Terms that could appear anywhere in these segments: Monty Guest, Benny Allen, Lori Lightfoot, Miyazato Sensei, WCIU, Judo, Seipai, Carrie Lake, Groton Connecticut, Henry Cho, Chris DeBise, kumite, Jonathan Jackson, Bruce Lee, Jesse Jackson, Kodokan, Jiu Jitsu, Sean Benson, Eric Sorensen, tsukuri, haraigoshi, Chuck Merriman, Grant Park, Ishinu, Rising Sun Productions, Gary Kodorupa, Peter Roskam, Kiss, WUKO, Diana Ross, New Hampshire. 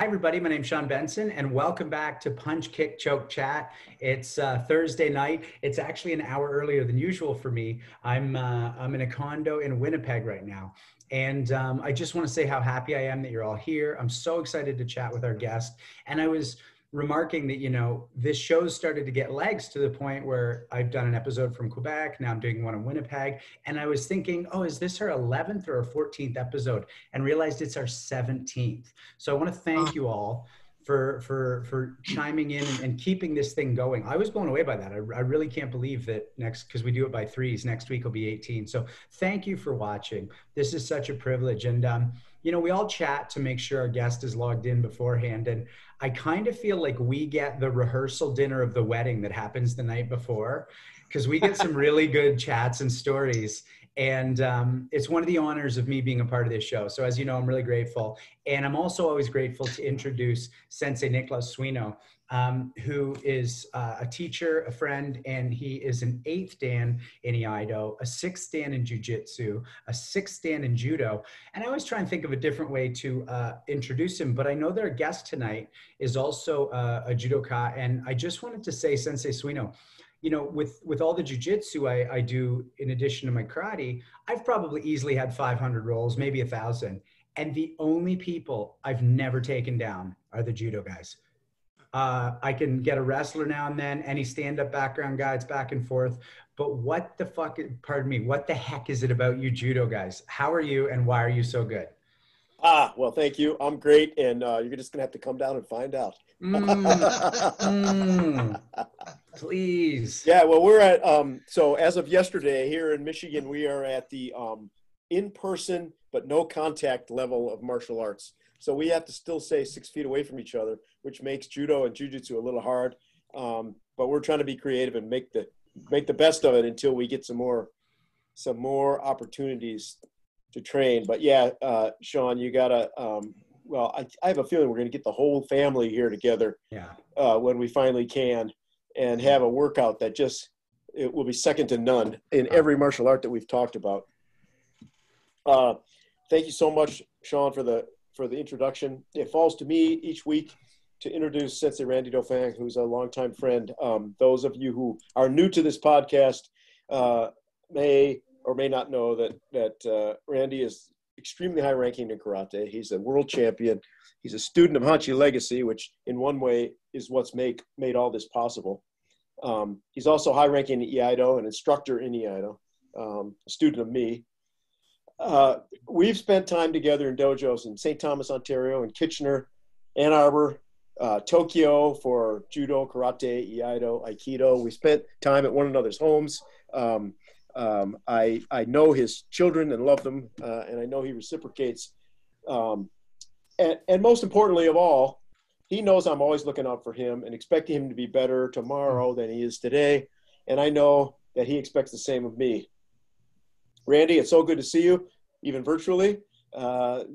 Hi everybody, my name's Sean Benson and welcome back to Punch Kick Choke Chat. It's Thursday night. It's actually an hour earlier than usual for me. I'm in a condo in Winnipeg right now. And I just want to say how happy I am that you're all here. I'm so excited to chat with our guest. And I was remarking that, you know, this show's started to get legs to the point where I've done an episode from Quebec, now I'm doing one in Winnipeg. And I was thinking, oh, is this her 11th or her 14th episode? And realized it's our 17th. So I want to thank you all for chiming in and keeping this thing going. I was blown away by that. I really can't believe that because we do it by threes, next week will be 18. So thank you for watching. This is such a privilege. And, you know, we all chat to make sure our guest is logged in beforehand. And I kind of feel like we get the rehearsal dinner of the wedding that happens the night before, because we get some really good chats and stories. And it's one of the honors of me being a part of this show. So as you know, I'm really grateful. And I'm also always grateful to introduce Sensei Niklas Suino, who is a teacher, a friend, and he is an 8th Dan in Iaido, a 6th Dan in Jiu Jitsu, a 6th Dan in Judo. And I always try and think of a different way to introduce him, but I know that our guest tonight is also a judoka. And I just wanted to say, Sensei Suino, you know, with all the jiu-jitsu I do, in addition to my karate, I've probably easily had 500 rolls, maybe 1,000. And the only people I've never taken down are the judo guys. I can get a wrestler now and then, any stand-up background guy, it's back and forth. But what the fuck, pardon me, what the heck is it about you judo guys? How are you and why are you so good? Well, thank you. I'm great. And you're just going to have to come down and find out. Please. Yeah, well, we're at, so as of yesterday here in Michigan, we are at the in-person but no contact level of martial arts. So we have to still stay 6 feet away from each other, which makes judo and jiu-jitsu a little hard. But we're trying to be creative and make the best of it until we get some more opportunities to train. But yeah, Sean, you gotta, well, I have a feeling we're going to get the whole family here together, yeah, when we finally can, and have a workout that just, it will be second to none in every martial art that we've talked about. Thank you so much, Sean, for the introduction. It falls to me each week to introduce Sensei Randy Dauphin, who's a longtime friend. Those of you who are new to this podcast may or may not know that Randy is extremely high ranking in karate. He's a world champion. He's a student of Hanshi Legacy, which in one way is what's made all this possible. He's also high ranking in Iaido, an instructor in Iaido, a student of me. We've spent time together in dojos in St. Thomas, Ontario, in Kitchener, Ann Arbor, Tokyo for judo, karate, Iaido, aikido. We spent time at one another's homes. I know his children and love them, and I know he reciprocates. And most importantly of all, he knows I'm always looking out for him and expecting him to be better tomorrow than he is today. And I know that he expects the same of me. Randy, it's so good to see you, even virtually. Can't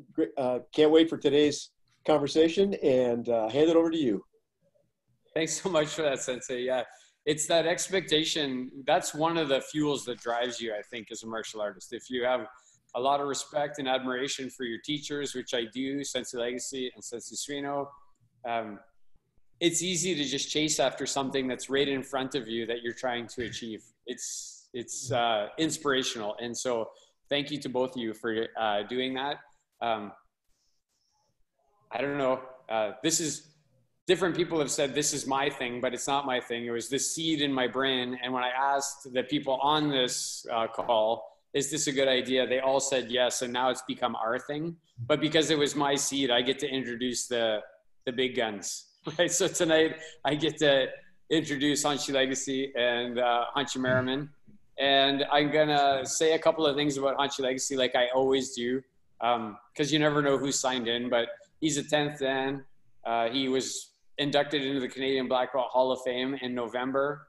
wait for today's conversation, and hand it over to you. Thanks so much for that, Sensei. Yeah. It's that expectation. That's one of the fuels that drives you, I think, as a martial artist. If you have a lot of respect and admiration for your teachers, which I do, Sensei Legacy and Sensei Suino, it's easy to just chase after something that's right in front of you that you're trying to achieve. It's inspirational. And so thank you to both of you for doing that. I don't know. This is... different people have said, this is my thing, but it's not my thing. It was this seed in my brain. And when I asked the people on this call, is this a good idea? They all said yes. And now it's become our thing. But because it was my seed, I get to introduce the big guns, right? So tonight I get to introduce Hanshi Legacy and Hanshi Merriman. And I'm going to say a couple of things about Hanshi Legacy like I always do, because you never know who signed in, but he's a 10th Dan. He was inducted into the Canadian Black Belt Hall of Fame in November.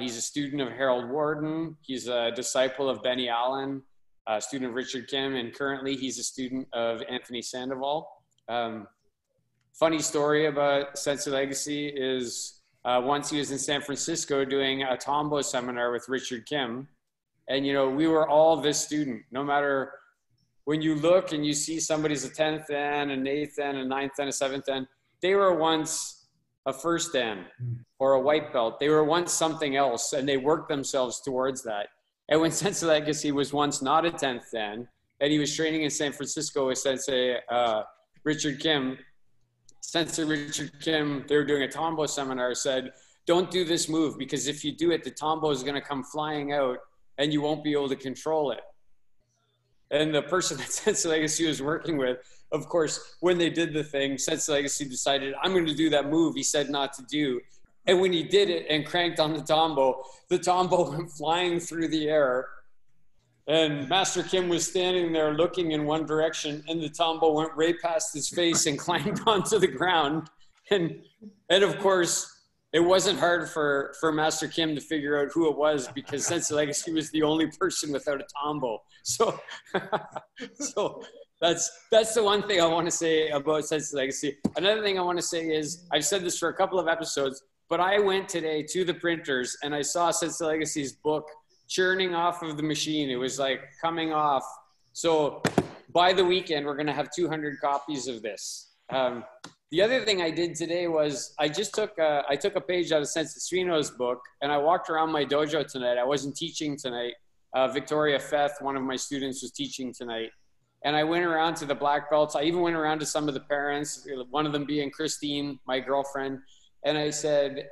He's a student of Harold Warden. He's a disciple of Benny Allen, a student of Richard Kim, and currently he's a student of Anthony Sandoval. Funny story about Sensei Legacy is once he was in San Francisco doing a Tombo seminar with Richard Kim, and, you know, we were all this student, no matter when you look and you see somebody's a 10th dan, an 8th dan, a 9th dan, a 7th dan, they were once a 1st dan or a white belt. They were once something else, and they worked themselves towards that. And when Sensei Legacy was once not a 10th dan, and he was training in San Francisco with Sensei Richard Kim, Sensei Richard Kim, they were doing a Tombo seminar, said, don't do this move, because if you do it, the Tombo is going to come flying out and you won't be able to control it. And the person that Sensei Legacy was working with, of course, when they did the thing, Sensei Legacy decided, I'm going to do that move he said not to do. And when he did it and cranked on the Tombo went flying through the air. And Master Kim was standing there looking in one direction, and the Tombo went right past his face and clanged onto the ground. And of course, it wasn't hard for Master Kim to figure out who it was, because Sensei Legacy was the only person without a Tombo. So, so that's the one thing I want to say about Sensei Legacy. Another thing I want to say is, I've said this for a couple of episodes, but I went today to the printers and I saw Sensei Legacy's book churning off of the machine. It was like coming off. So by the weekend, we're going to have 200 copies of this. The other thing I did today was I just took I took a page out of Sensei Suino's book, and I walked around my dojo tonight. I wasn't teaching tonight. Victoria Feth, one of my students, was teaching tonight. And I went around to the black belts. I even went around to some of the parents, one of them being Christine, my girlfriend. And I said,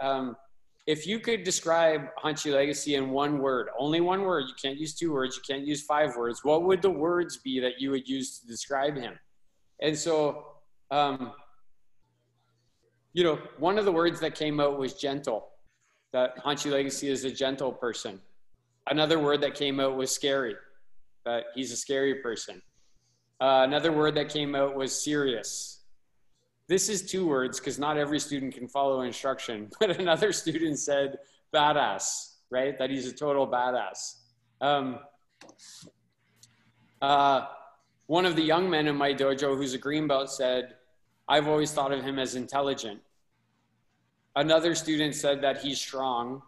if you could describe Hanshi Legacy in one word, only one word, you can't use two words, you can't use five words, what would the words be that you would use to describe him? And so, you know, one of the words that came out was gentle, that Hanshi Legacy is a gentle person. Another word that came out was scary, that he's a scary person. Another word that came out was serious. This is two words because not every student can follow instruction, but another student said badass, right? That he's a total badass. One of the young men in my dojo who's a green belt said, I've always thought of him as intelligent. Another student said that he's strong.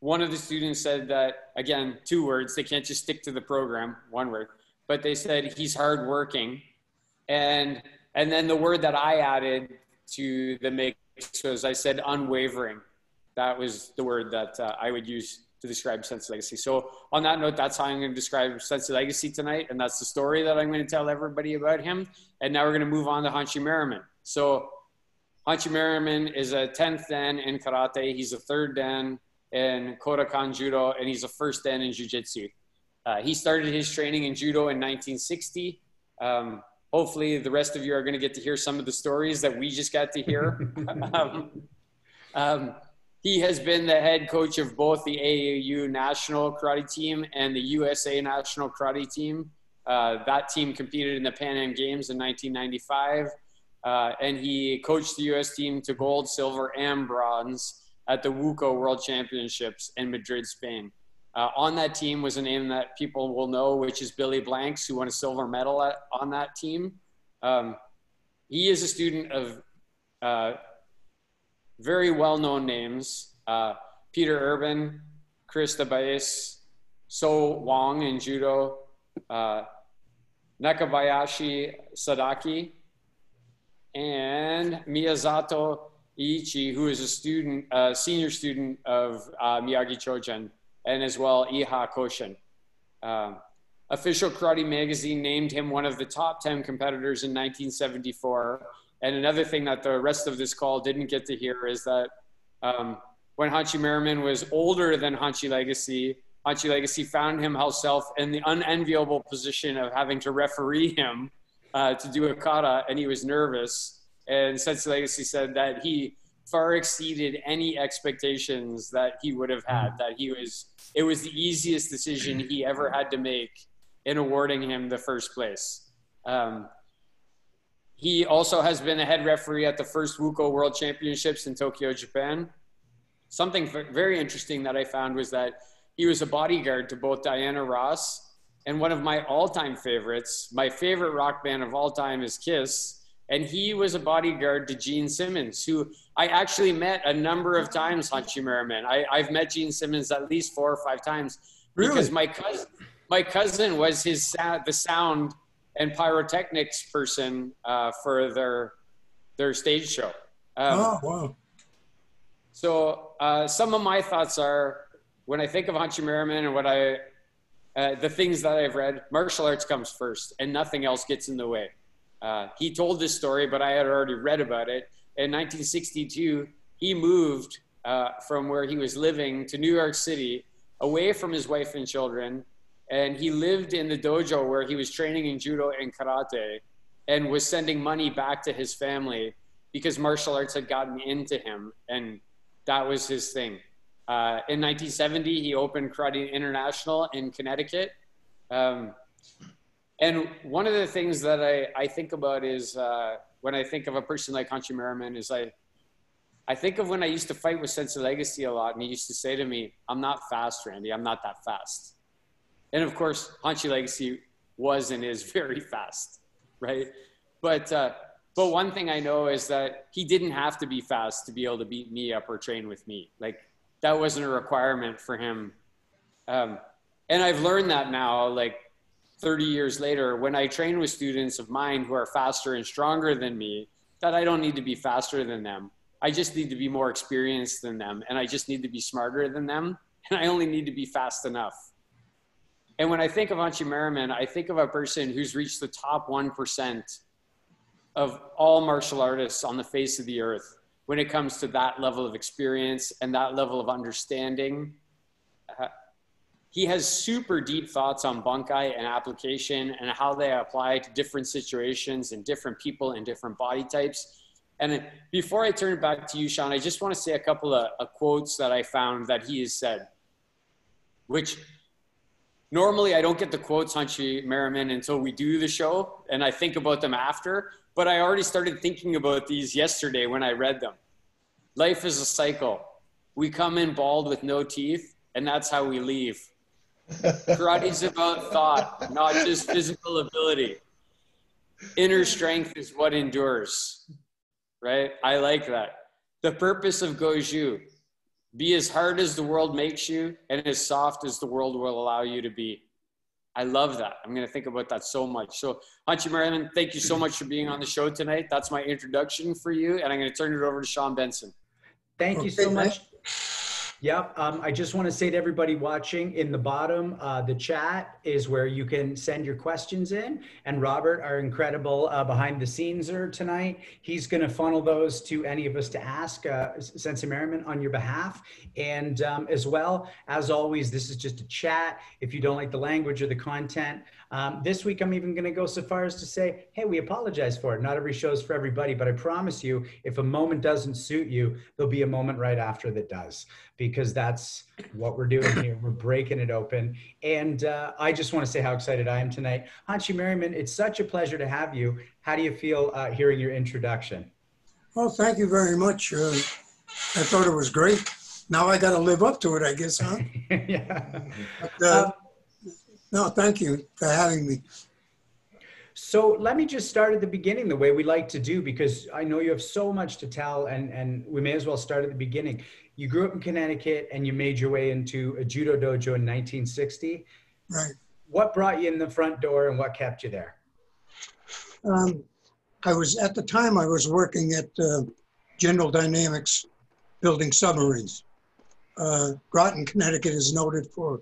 One of the students said that, again, two words, they can't just stick to the program, one word, but they said he's hardworking. And then the word that I added to the mix was, I said unwavering. That was the word that I would use to describe Sensei Legacy. So on that note, that's how I'm going to describe Sensei Legacy tonight. And that's the story that I'm going to tell everybody about him. And now we're going to move on to Hanshi Merriman. So Hanshi Merriman is a 10th dan in karate. He's a 3rd dan in Kodokan Judo. And he's a 1st dan in Jiu Jitsu. He started his training in Judo in 1960. Hopefully the rest of you are going to get to hear some of the stories that we just got to hear. He has been the head coach of both the AAU national karate team and the USA national karate team. That team competed in the Pan Am Games in 1995. And he coached the US team to gold, silver, and bronze at the WUKO World Championships in Madrid, Spain. On that team was a name that people will know, which is Billy Blanks, who won a silver medal on that team. He is a student of very well-known names, Peter Urban, Chris DeBise, So Wong in Judo, Nakabayashi Sadaki, and Miyazato Ichi, who is a student, senior student of Miyagi Chojun. And as well, Iha Koshin. Official Karate Magazine named him one of the top 10 competitors in 1974. And another thing that the rest of this call didn't get to hear is that when Hanshi Merriman was older than Hanshi Legacy found himself in the unenviable position of having to referee him to do a kata, and he was nervous. And Sensei Legacy said that he far exceeded any expectations that he would have had, that he was, it was the easiest decision he ever had to make in awarding him the first place. He also has been a head referee at the first WUKO World Championships in Tokyo, Japan. Something very interesting that I found was that he was a bodyguard to both Diana Ross and one of my all-time favorites. My favorite rock band of all time is Kiss. And he was a bodyguard to Gene Simmons, who I actually met a number of times, Hanshi Merriman. I've met Gene Simmons at least 4 or 5 times. Really? Because my cousin, my cousin was his the sound and pyrotechnics person for their stage show. Oh, wow. So some of my thoughts are, when I think of Hanshi Merriman and what I, the things that I've read, martial arts comes first and nothing else gets in the way. He told this story, but I had already read about it. In 1962, he moved from where he was living to New York City, away from his wife and children. And he lived in the dojo where he was training in judo and karate, and was sending money back to his family because martial arts had gotten into him. And that was his thing. In 1970, he opened Karate International in Connecticut. And one of the things that I think about is when I think of a person like Hanshi Merriman is I think of when I used to fight with Sensei Legacy a lot, and he used to say to me, "I'm not fast, Randy, I'm not that fast." And of course, Hanshi Legacy was and is very fast, right? But one thing I know is that he didn't have to be fast to be able to beat me up or train with me. Like, that wasn't a requirement for him. And I've learned that now, like 30 years later, when I train with students of mine who are faster and stronger than me, that I don't need to be faster than them. I just need to be more experienced than them. And I just need to be smarter than them. And I only need to be fast enough. And when I think of Hanshi Merriman, I think of a person who's reached the top 1% of all martial artists on the face of the earth when it comes to that level of experience and that level of understanding. He has super deep thoughts on bunkai and application and how they apply to different situations and different people and different body types. And before I turn it back to you, Sean, I just want to say a couple of quotes that I found that he has said, which normally I don't get the quotes, Hanshi Merriman, until we do the show, and I think about them after, but I already started thinking about these yesterday when I read them. Life is a cycle. We come in bald with no teeth, and that's how we leave. Karate's about thought, not just physical ability. Inner strength is what endures, right? I like that. The purpose of Goju: be as hard as the world makes you and as soft as the world will allow you to be. I love that. I'm going to think about that so much. So, Hanshi Merriman, thank you so much for being on the show tonight. That's my introduction for you, and I'm going to turn it over to Sean Benson. Thank you so much. Yep. I just want to say to everybody watching, in the bottom, the chat is where you can send your questions in. And Robert, our incredible behind-the-sceneser tonight, he's going to funnel those to any of us to ask Sensei Merriman on your behalf. And as well, as always, this is just a chat. If you don't like the language or the content, this week I'm even going to go so far as to say, hey, we apologize for it. Not every show's for everybody, but I promise you, if a moment doesn't suit you, there'll be a moment right after that does. Because that's what we're doing here. We're breaking it open. And I just want to say how excited I am tonight. Hanshi Merriman, it's such a pleasure to have you. How do you feel hearing your introduction? Well, thank you very much. I thought it was great. Now I got to live up to it, I guess, huh? Yeah. But, no, thank you for having me. So let me just start at the beginning the way we like to do, because I know you have so much to tell, and we may as well start at the beginning. You grew up in Connecticut and you made your way into a judo dojo in 1960. Right. What brought you in the front door and what kept you there? At the time, I was working at General Dynamics building submarines. Groton, Connecticut is noted for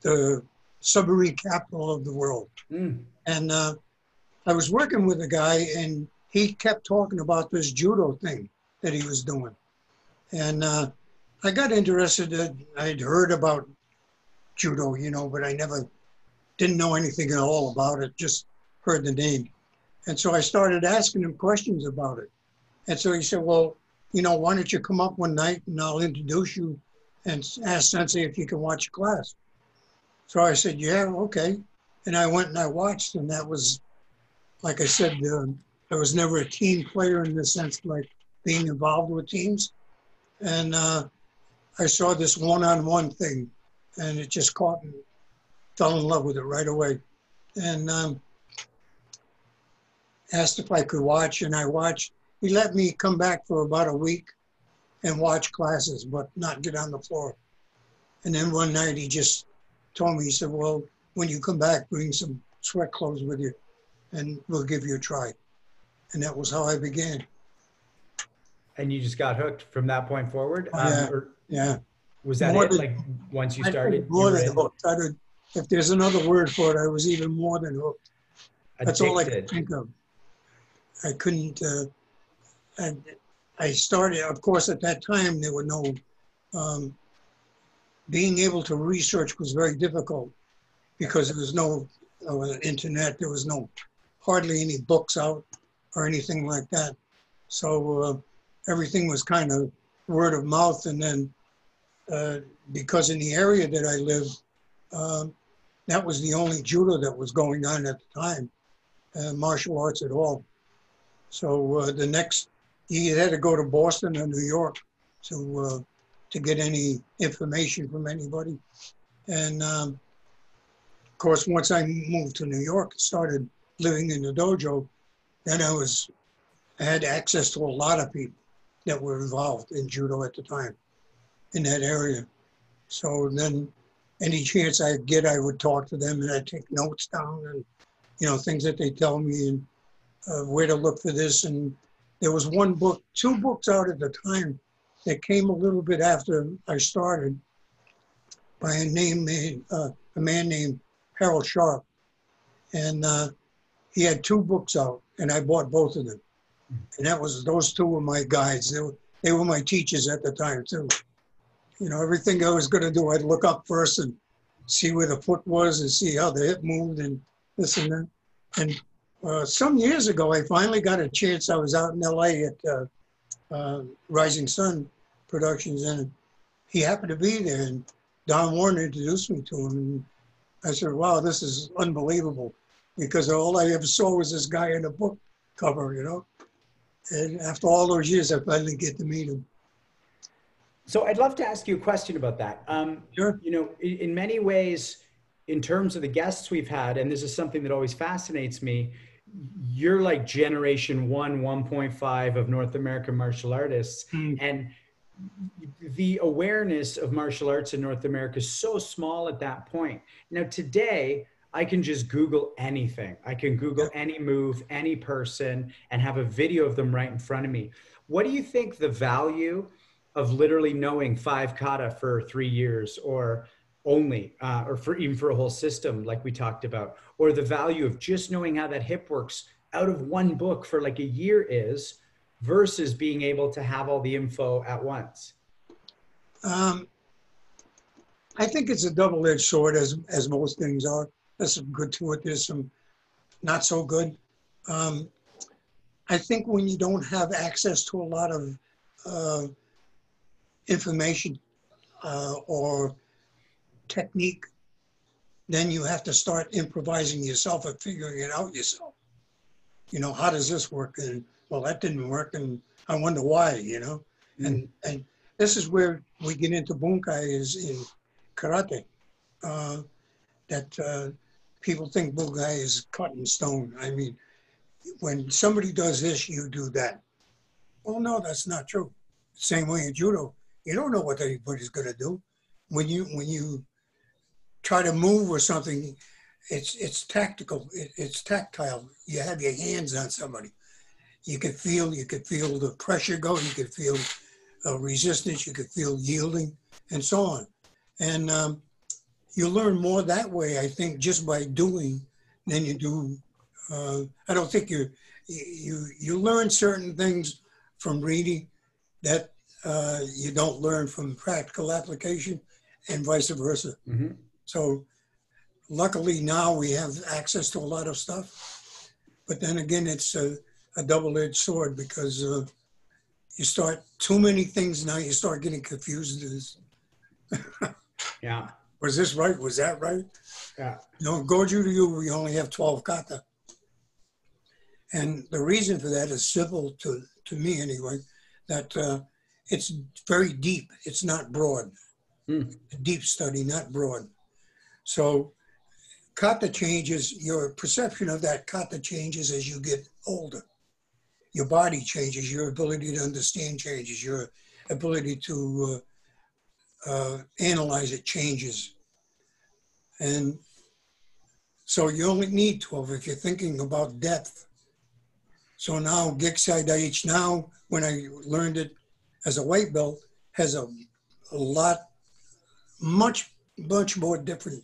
the submarine capital of the world. Mm. And I was working with a guy and he kept talking about this judo thing that he was doing. And I got interested. I'd heard about judo, you know, but I never didn't know anything at all about it, just heard the name. And so I started asking him questions about it. And so he said, well, you know, why don't you come up one night and I'll introduce you and ask Sensei if you can watch class. So I said, yeah, okay. And I went and I watched, and that was, like I said, I was never a team player in the sense like being involved with teams. And I saw this one-on-one thing, and it just caught me, fell in love with it right away. And asked if I could watch, and I watched. He let me come back for about a week and watch classes, but not get on the floor. And then one night he just told me, he said, well, when you come back, bring some sweat clothes with you and we'll give you a try. And that was how I began. And you just got hooked from that point forward? Yeah. Was that more it? Like once you started? More than hooked. If there's another word for it, I was even more than hooked. Addicted. That's all I could think of. I couldn't, and I started, of course, at that time, there were no, being able to research was very difficult because there was no internet, there was no, hardly any books out or anything like that. So everything was kind of word of mouth. And then because in the area that I lived, that was the only judo that was going on at the time, martial arts at all. So the next, you had to go to Boston or New York to get any information from anybody. And of course, once I moved to New York, started living in the dojo, then I had access to a lot of people that were involved in judo at the time in that area. So then any chance I'd get, I would talk to them and I'd take notes down and, you know, things that they tell me and where to look for this. And there was one book, two books out at the time that came a little bit after I started by a man named Harold Sharp. And he had two books out and I bought both of them. And that was, those two were my guides. They were my teachers at the time too. You know, everything I was going to do, I'd look up first and see where the foot was and see how the hip moved and this and that. And some years ago, I finally got a chance. I was out in LA at Rising Sun Productions and he happened to be there and Don Warren introduced me to him. And I said, wow, this is unbelievable because all I ever saw was this guy in a book cover, you know. And after all those years, I finally get to meet him. So I'd love to ask you a question about that. Sure. You know, in many ways, in terms of the guests we've had, and this is something that always fascinates me, you're like generation 1.5 of North American martial artists. Mm. And the awareness of martial arts in North America is so small at that point. Now today, I can just Google anything. I can Google any move, any person, and have a video of them right in front of me. What do you think the value of literally knowing 5 kata for 3 years or only, or for even for a whole system like we talked about, or the value of just knowing how that hip works out of one book for like a year is versus being able to have all the info at once? I think it's a double-edged sword as most things are. There's some good to it, there's some not so good. I think when you don't have access to a lot of information or technique, then you have to start improvising yourself and figuring it out yourself. You know, how does this work? And well, that didn't work and I wonder why, you know? Mm-hmm. And this is where we get into bunkai is in karate. People think bunkai is cut in stone. I mean, when somebody does this, you do that. Well, no, that's not true. Same way in judo. You don't know what anybody's going to do. When you try to move or something, it's tactical. It's tactile. You have your hands on somebody. You can feel the pressure go. You can feel resistance. You can feel yielding, and so on. And you learn more that way, I think, just by doing than you do. I don't think you learn certain things from reading that you don't learn from practical application and vice versa. Mm-hmm. So luckily now we have access to a lot of stuff, but then again, it's a double-edged sword because you start too many things now, you start getting confused. Yeah. Was this right? Was that right? Yeah. You know, Goju Ryu, we only have 12 kata. And the reason for that is simple to me anyway, that it's very deep. It's not broad. Mm. A deep study, not broad. So kata changes, your perception of that kata changes as you get older. Your body changes, your ability to understand changes, your ability to analyze it changes. And So you only need 12 if you're thinking about depth. So now Giksai Daiichi, now when I learned it as a white belt, has a lot, much more different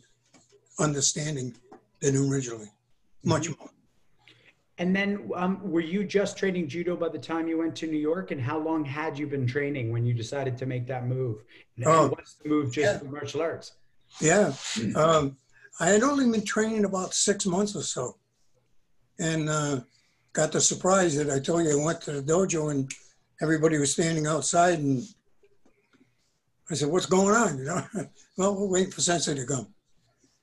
understanding than originally, much more. And then were you just training Judo by the time you went to New York? And how long had you been training when you decided to make that move? And what's the move just for martial arts? Yeah, I had only been training about 6 months or so. And got the surprise that I told you I went to the dojo and everybody was standing outside. And I said, what's going on? You know, well, we're waiting for Sensei to come.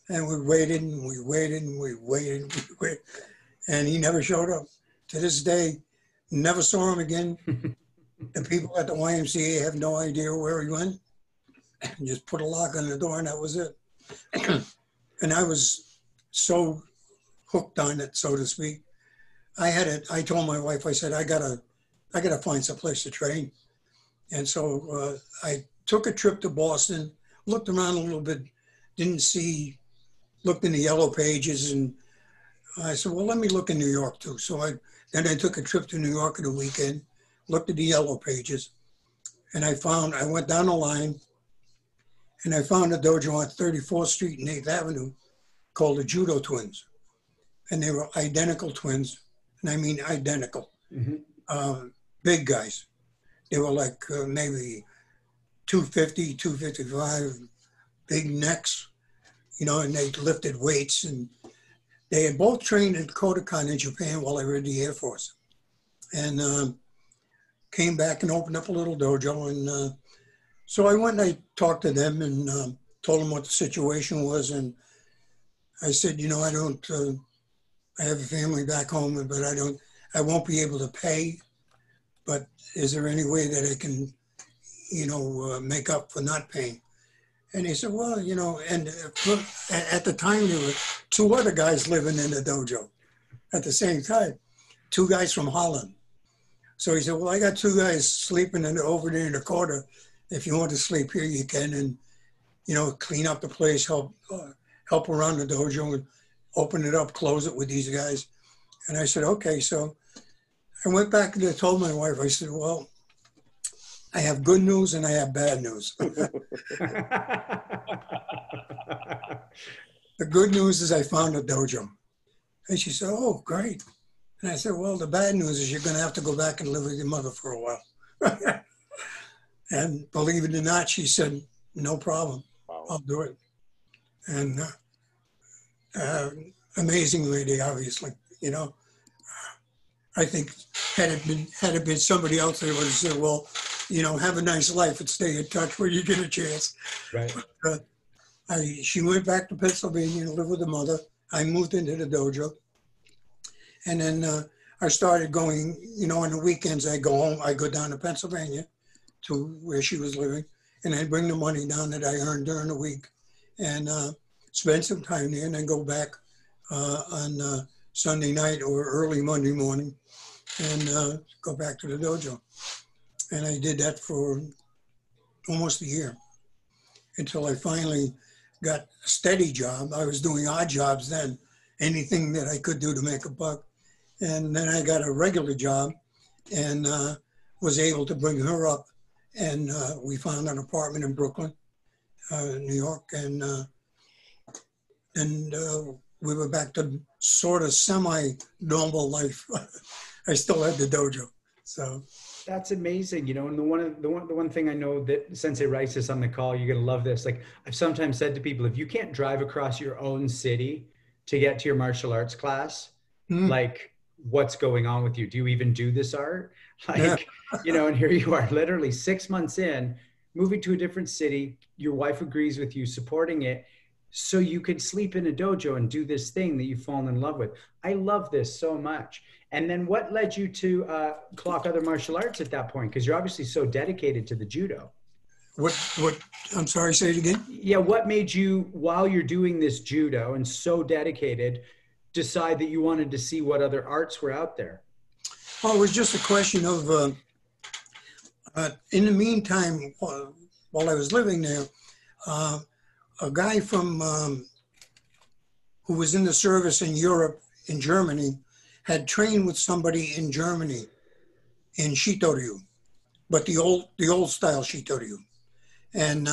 And we waited and we waited and we waited and we waited. And he never showed up. To this day, never saw him again. The people at the YMCA have no idea where he went. And just put a lock on the door and that was it. And I was so hooked on it, so to speak. I had it, I told my wife, I said, I gotta find some place to train. And so I took a trip to Boston, looked around a little bit, didn't see, looked in the yellow pages, and I said, well, let me look in New York too. So then I took a trip to New York at the weekend, looked at the yellow pages, and I went down the line and I found a dojo on 34th Street and 8th Avenue called the Judo Twins. And they were identical twins, and I mean identical, big guys. They were like maybe 250, 255, big necks, you know, and they lifted weights and they had both trained at Kodokan in Japan while they were in the Air Force, and came back and opened up a little dojo. And so I went and I talked to them and told them what the situation was. And I said, you know, I have a family back home, but I won't be able to pay. But is there any way that I can, you know, make up for not paying? And he said, well, you know, and at the time there were two other guys living in the dojo at the same time, two guys from Holland. So he said, well, I got two guys sleeping over there in the corner. If you want to sleep here, you can, and, you know, clean up the place, help around the dojo and open it up, close it with these guys. And I said, okay. So I went back and I told my wife, I said, well, I have good news and I have bad news. The good news is I found a dojo. And she said, oh, great. And I said, well, the bad news is you're going to have to go back and live with your mother for a while. And believe it or not, she said, no problem. Wow. I'll do it. And amazing lady, obviously, you know. I think had it been somebody else, they would have said, well, you know, have a nice life and stay in touch when you get a chance. Right. But, she went back to Pennsylvania and lived with her mother. I moved into the dojo. And then I started going, you know, on the weekends I go home, I go down to Pennsylvania to where she was living. And I'd bring the money down that I earned during the week and spend some time there and then go back on Sunday night or early Monday morning and go back to the dojo. And I did that for almost a year until I finally got a steady job. I was doing odd jobs then, anything that I could do to make a buck. And then I got a regular job and was able to bring her up. And we found an apartment in Brooklyn, New York. And we were back to sort of semi-normal life. I still had the dojo, so. That's amazing, you know, and the one thing I know that Sensei Rice is on the call, you're gonna love this. Like I've sometimes said to people, if you can't drive across your own city to get to your martial arts class, like what's going on with you? Do you even do this art? Like, you know, and here you are literally 6 months in, moving to a different city, your wife agrees with you, supporting it, so you could sleep in a dojo and do this thing that you've fallen in love with. I love this so much. And then what led you to clock other martial arts at that point? Because you're obviously so dedicated to the judo. What, I'm sorry, say it again? Yeah, what made you, while you're doing this judo and so dedicated, decide that you wanted to see what other arts were out there? Well, it was just a question of, in the meantime, while I was living there, a guy from who was in the service in Europe, in Germany, had trained with somebody in Germany in Shitō-ryū, but the old style Shitō-ryū. And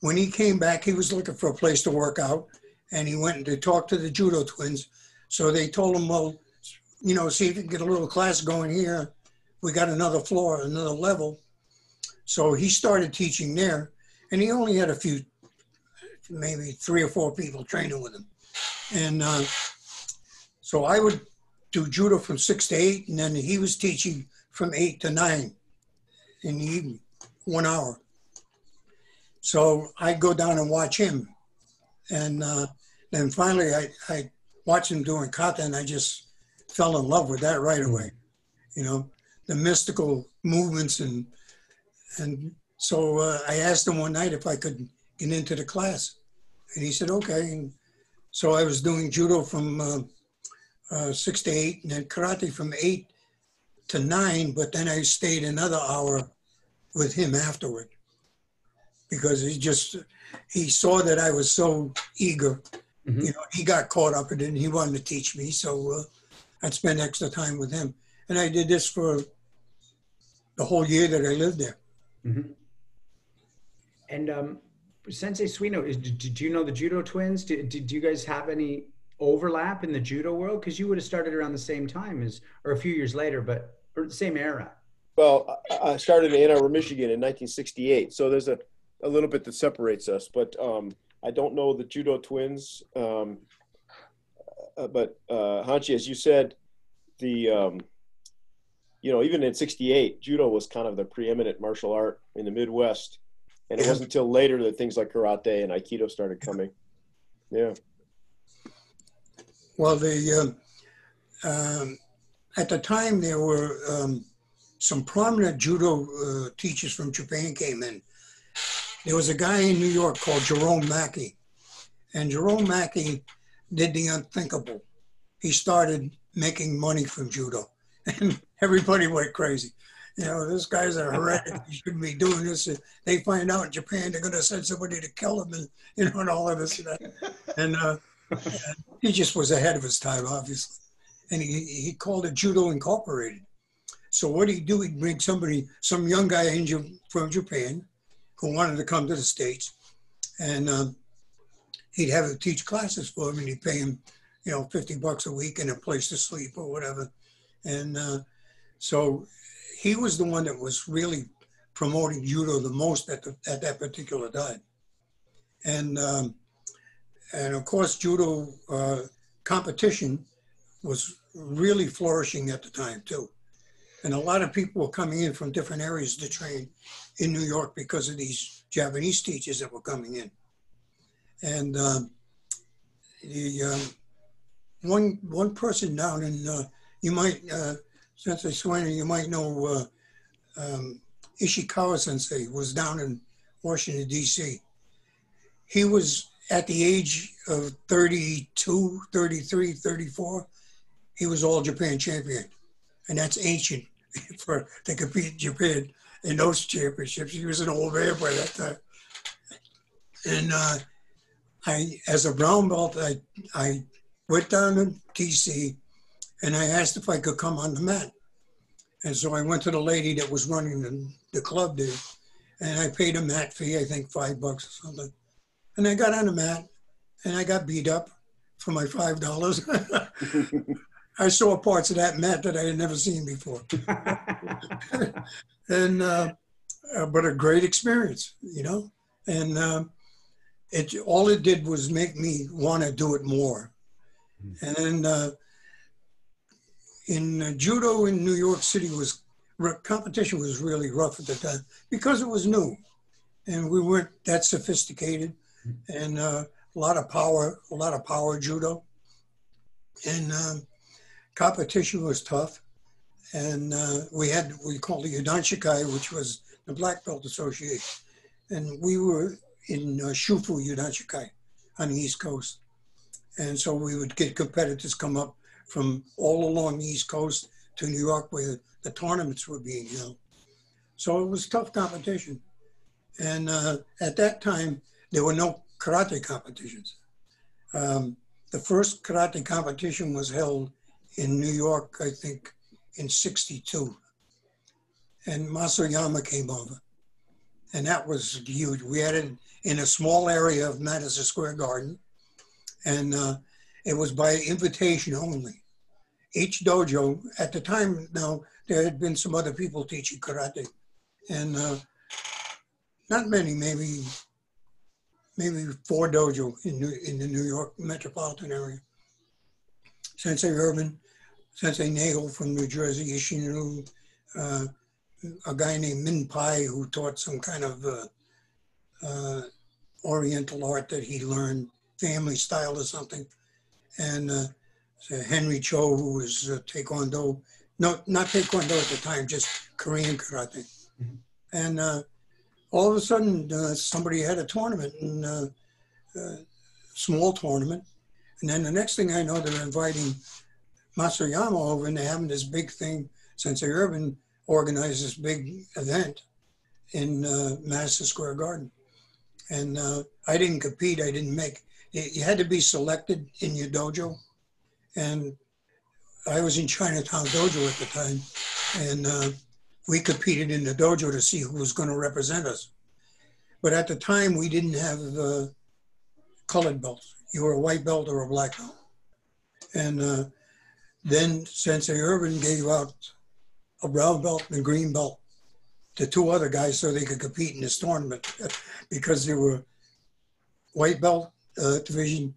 when he came back, he was looking for a place to work out, and he went to talk to the Judo Twins. So they told him, well, you know, see if you can get a little class going here. We got another floor, another level. So he started teaching there, and he only had a few, maybe 3 or 4 people training with him. And so I would do judo from 6 to 8, and then he was teaching from 8 to 9 in the evening, 1 hour. So I'd go down and watch him. And then finally I watched him doing kata, and I just fell in love with that right away. You know, the mystical movements. And so I asked him one night if I could get into the class. And he said, okay. And so I was doing judo from 6 to 8, and then karate from 8 to 9, but then I stayed another hour with him afterward, because he saw that I was so eager. Mm-hmm. You know, he got caught up in it, and he wanted to teach me, so I'd spend extra time with him. And I did this for the whole year that I lived there. Mm-hmm. And Sensei Suino, did you know the Judo Twins? Did you guys have any overlap in the judo world? Because you would have started around the same time as, or a few years later, but or the same era. Well, I started in Ann Arbor, Michigan in 1968. So there's a little bit that separates us, but I don't know the Judo Twins. But Hanshi, as you said, the you know, even in '68, judo was kind of the preeminent martial art in the Midwest, and it wasn't until later that things like karate and aikido started coming. Yeah. Well, the at the time there were some prominent judo teachers from Japan came in. There was a guy in New York called Jerome Mackey, and Jerome Mackey did the unthinkable. He started making money from judo, and everybody went crazy. You know, this guy's a heretic. He shouldn't be doing this. If they find out in Japan, they're going to send somebody to kill him, and you know, and all of this and that. And he just was ahead of his time, obviously. And he called it Judo Incorporated. So what he'd do, he'd bring somebody, some young guy from Japan who wanted to come to the States, and he'd have him teach classes for him, and he'd pay him, you know, $50 a week and a place to sleep or whatever. And so he was the one that was really promoting judo the most at that particular time. And of course, judo competition was really flourishing at the time too. And a lot of people were coming in from different areas to train in New York because of these Japanese teachers that were coming in. And one person down in, you might, Sensei Suino, you might know Ishikawa Sensei was down in Washington, D.C. He was at the age of 32, 33, 34, he was all Japan champion. And that's ancient for to compete in Japan in those championships. He was an old man by that time. And as a brown belt, I went down to DC, and I asked if I could come on the mat. And so I went to the lady that was running the club there, and I paid a mat fee, I think $5 or something. And I got on the mat, and I got beat up for my $5. I saw parts of that mat that I had never seen before. And, but a great experience, you know? And all it did was make me want to do it more. And then in judo in New York City, competition was really rough at the time because it was new. And we weren't that sophisticated. And a lot of power judo. And competition was tough, and we had what we called the Udanshikai, which was the Black Belt Association, and we were in Shufu Udanshikai on the East Coast, and so we would get competitors come up from all along the East Coast to New York where the tournaments were being held. So it was tough competition, and at that time there were no karate competitions. The first karate competition was held in New York, I think, in '62. And Mas Oyama came over. And that was huge. We had it in a small area of Madison Square Garden. And it was by invitation only. Each dojo, at the time now, there had been some other people teaching karate. And not many, maybe four dojo in the New York metropolitan area. Sensei Urban, Sensei Nagel from New Jersey, Ishinu, a guy named Min Pai who taught some kind of Oriental art that he learned, family style or something, and Henry Cho, who was Taekwondo, no, not Taekwondo at the time, just Korean karate. Mm-hmm. And all of a sudden, somebody had a tournament, and small tournament, and then the next thing I know, they're inviting Masayama over, and they're having this big thing. Sensei Urban organized this big event in Madison Square Garden. And I didn't compete, I didn't make it. You had to be selected in your dojo. And I was in Chinatown Dojo at the time. And we competed in the dojo to see who was gonna represent us. But at the time, we didn't have colored belts. You were a white belt or a black belt. And then Sensei Urban gave out a brown belt and a green belt to two other guys so they could compete in this tournament because there were white belt division,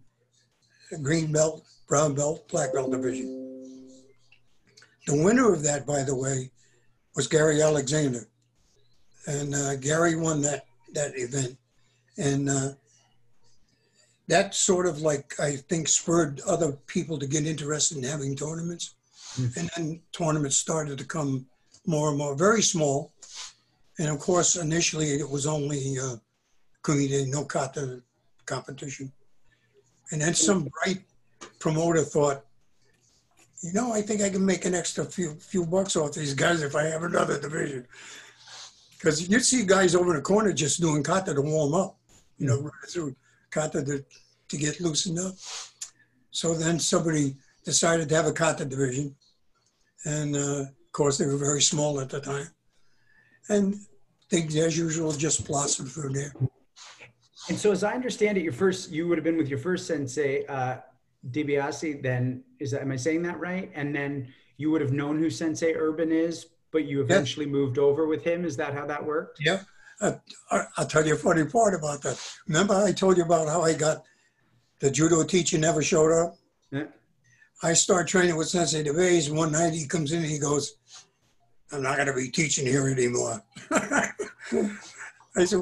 green belt, brown belt, black belt division. The winner of that, by the way, was Gary Alexander. And Gary won that event. And that sort of like, I think, spurred other people to get interested in having tournaments. And then tournaments started to come more and more, very small. And of course, initially it was only Kumite no Kata competition. And then some bright promoter thought, you know, I think I can make an extra few bucks off these guys if I have another division. Because you'd see guys over in the corner just doing Kata to warm up, you know, right through Kata to get loosened up. So then somebody decided to have a kata division. And of course, they were very small at the time. And things, as usual, just blossomed from there. And so, as I understand it, you would have been with your first sensei, DiBiase, then, am I saying that right? And then you would have known who Sensei Urban is, but you eventually moved over with him. Is that how that worked? Yeah. I'll tell you a funny part about that. Remember I told you about how I got the judo teacher never showed up? Yeah. I start training with Sensei DeBise. One night he comes in and he goes, "I'm not going to be teaching here anymore." I said,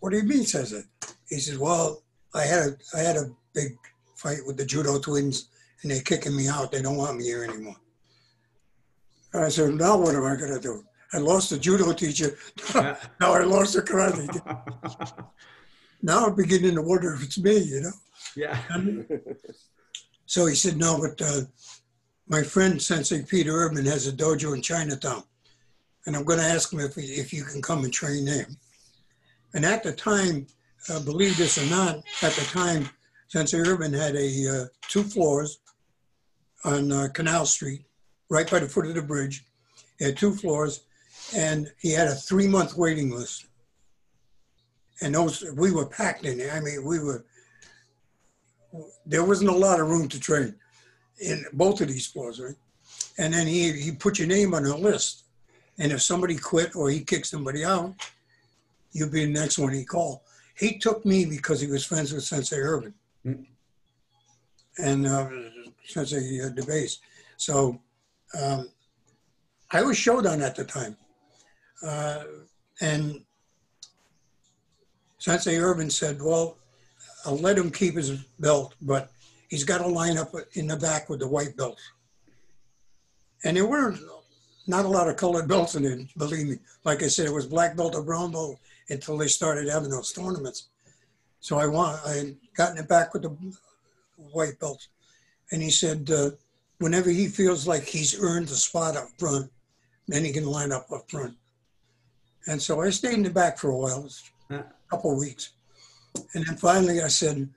"What do you mean, Sensei?" He says, "Well, I had a big fight with the Judo Twins and they're kicking me out. They don't want me here anymore." I said, "Now what am I going to do? I lost the judo teacher. Now I lost the karate teacher." Now I'm beginning to wonder if it's me, you know? Yeah. So he said, "No, but my friend Sensei Peter Urban has a dojo in Chinatown, and I'm going to ask him if you can come and train there." And at the time, believe this or not, at the time, Sensei Urban had a 2 floors on Canal Street, right by the foot of the bridge. He had 2 floors, and he had a 3-month waiting list. And we were packed in there. I mean, there wasn't a lot of room to train in both of these floors, right? And then he put your name on a list. And if somebody quit or he kicked somebody out, you'd be the next one he called. He took me because he was friends with Sensei Urban and Sensei DeBise. So I was Shodan at the time. And Sensei Urban said, "Well, I'll let him keep his belt, but he's got to line up in the back with the white belts." And there were not a lot of colored belts in it, believe me. Like I said, it was black belt or brown belt until they started having those tournaments. So I had gotten it back with the white belts. And he said, whenever he feels like he's earned the spot up front, then he can line up front. And so I stayed in the back for a while, a couple of weeks. And then finally I said,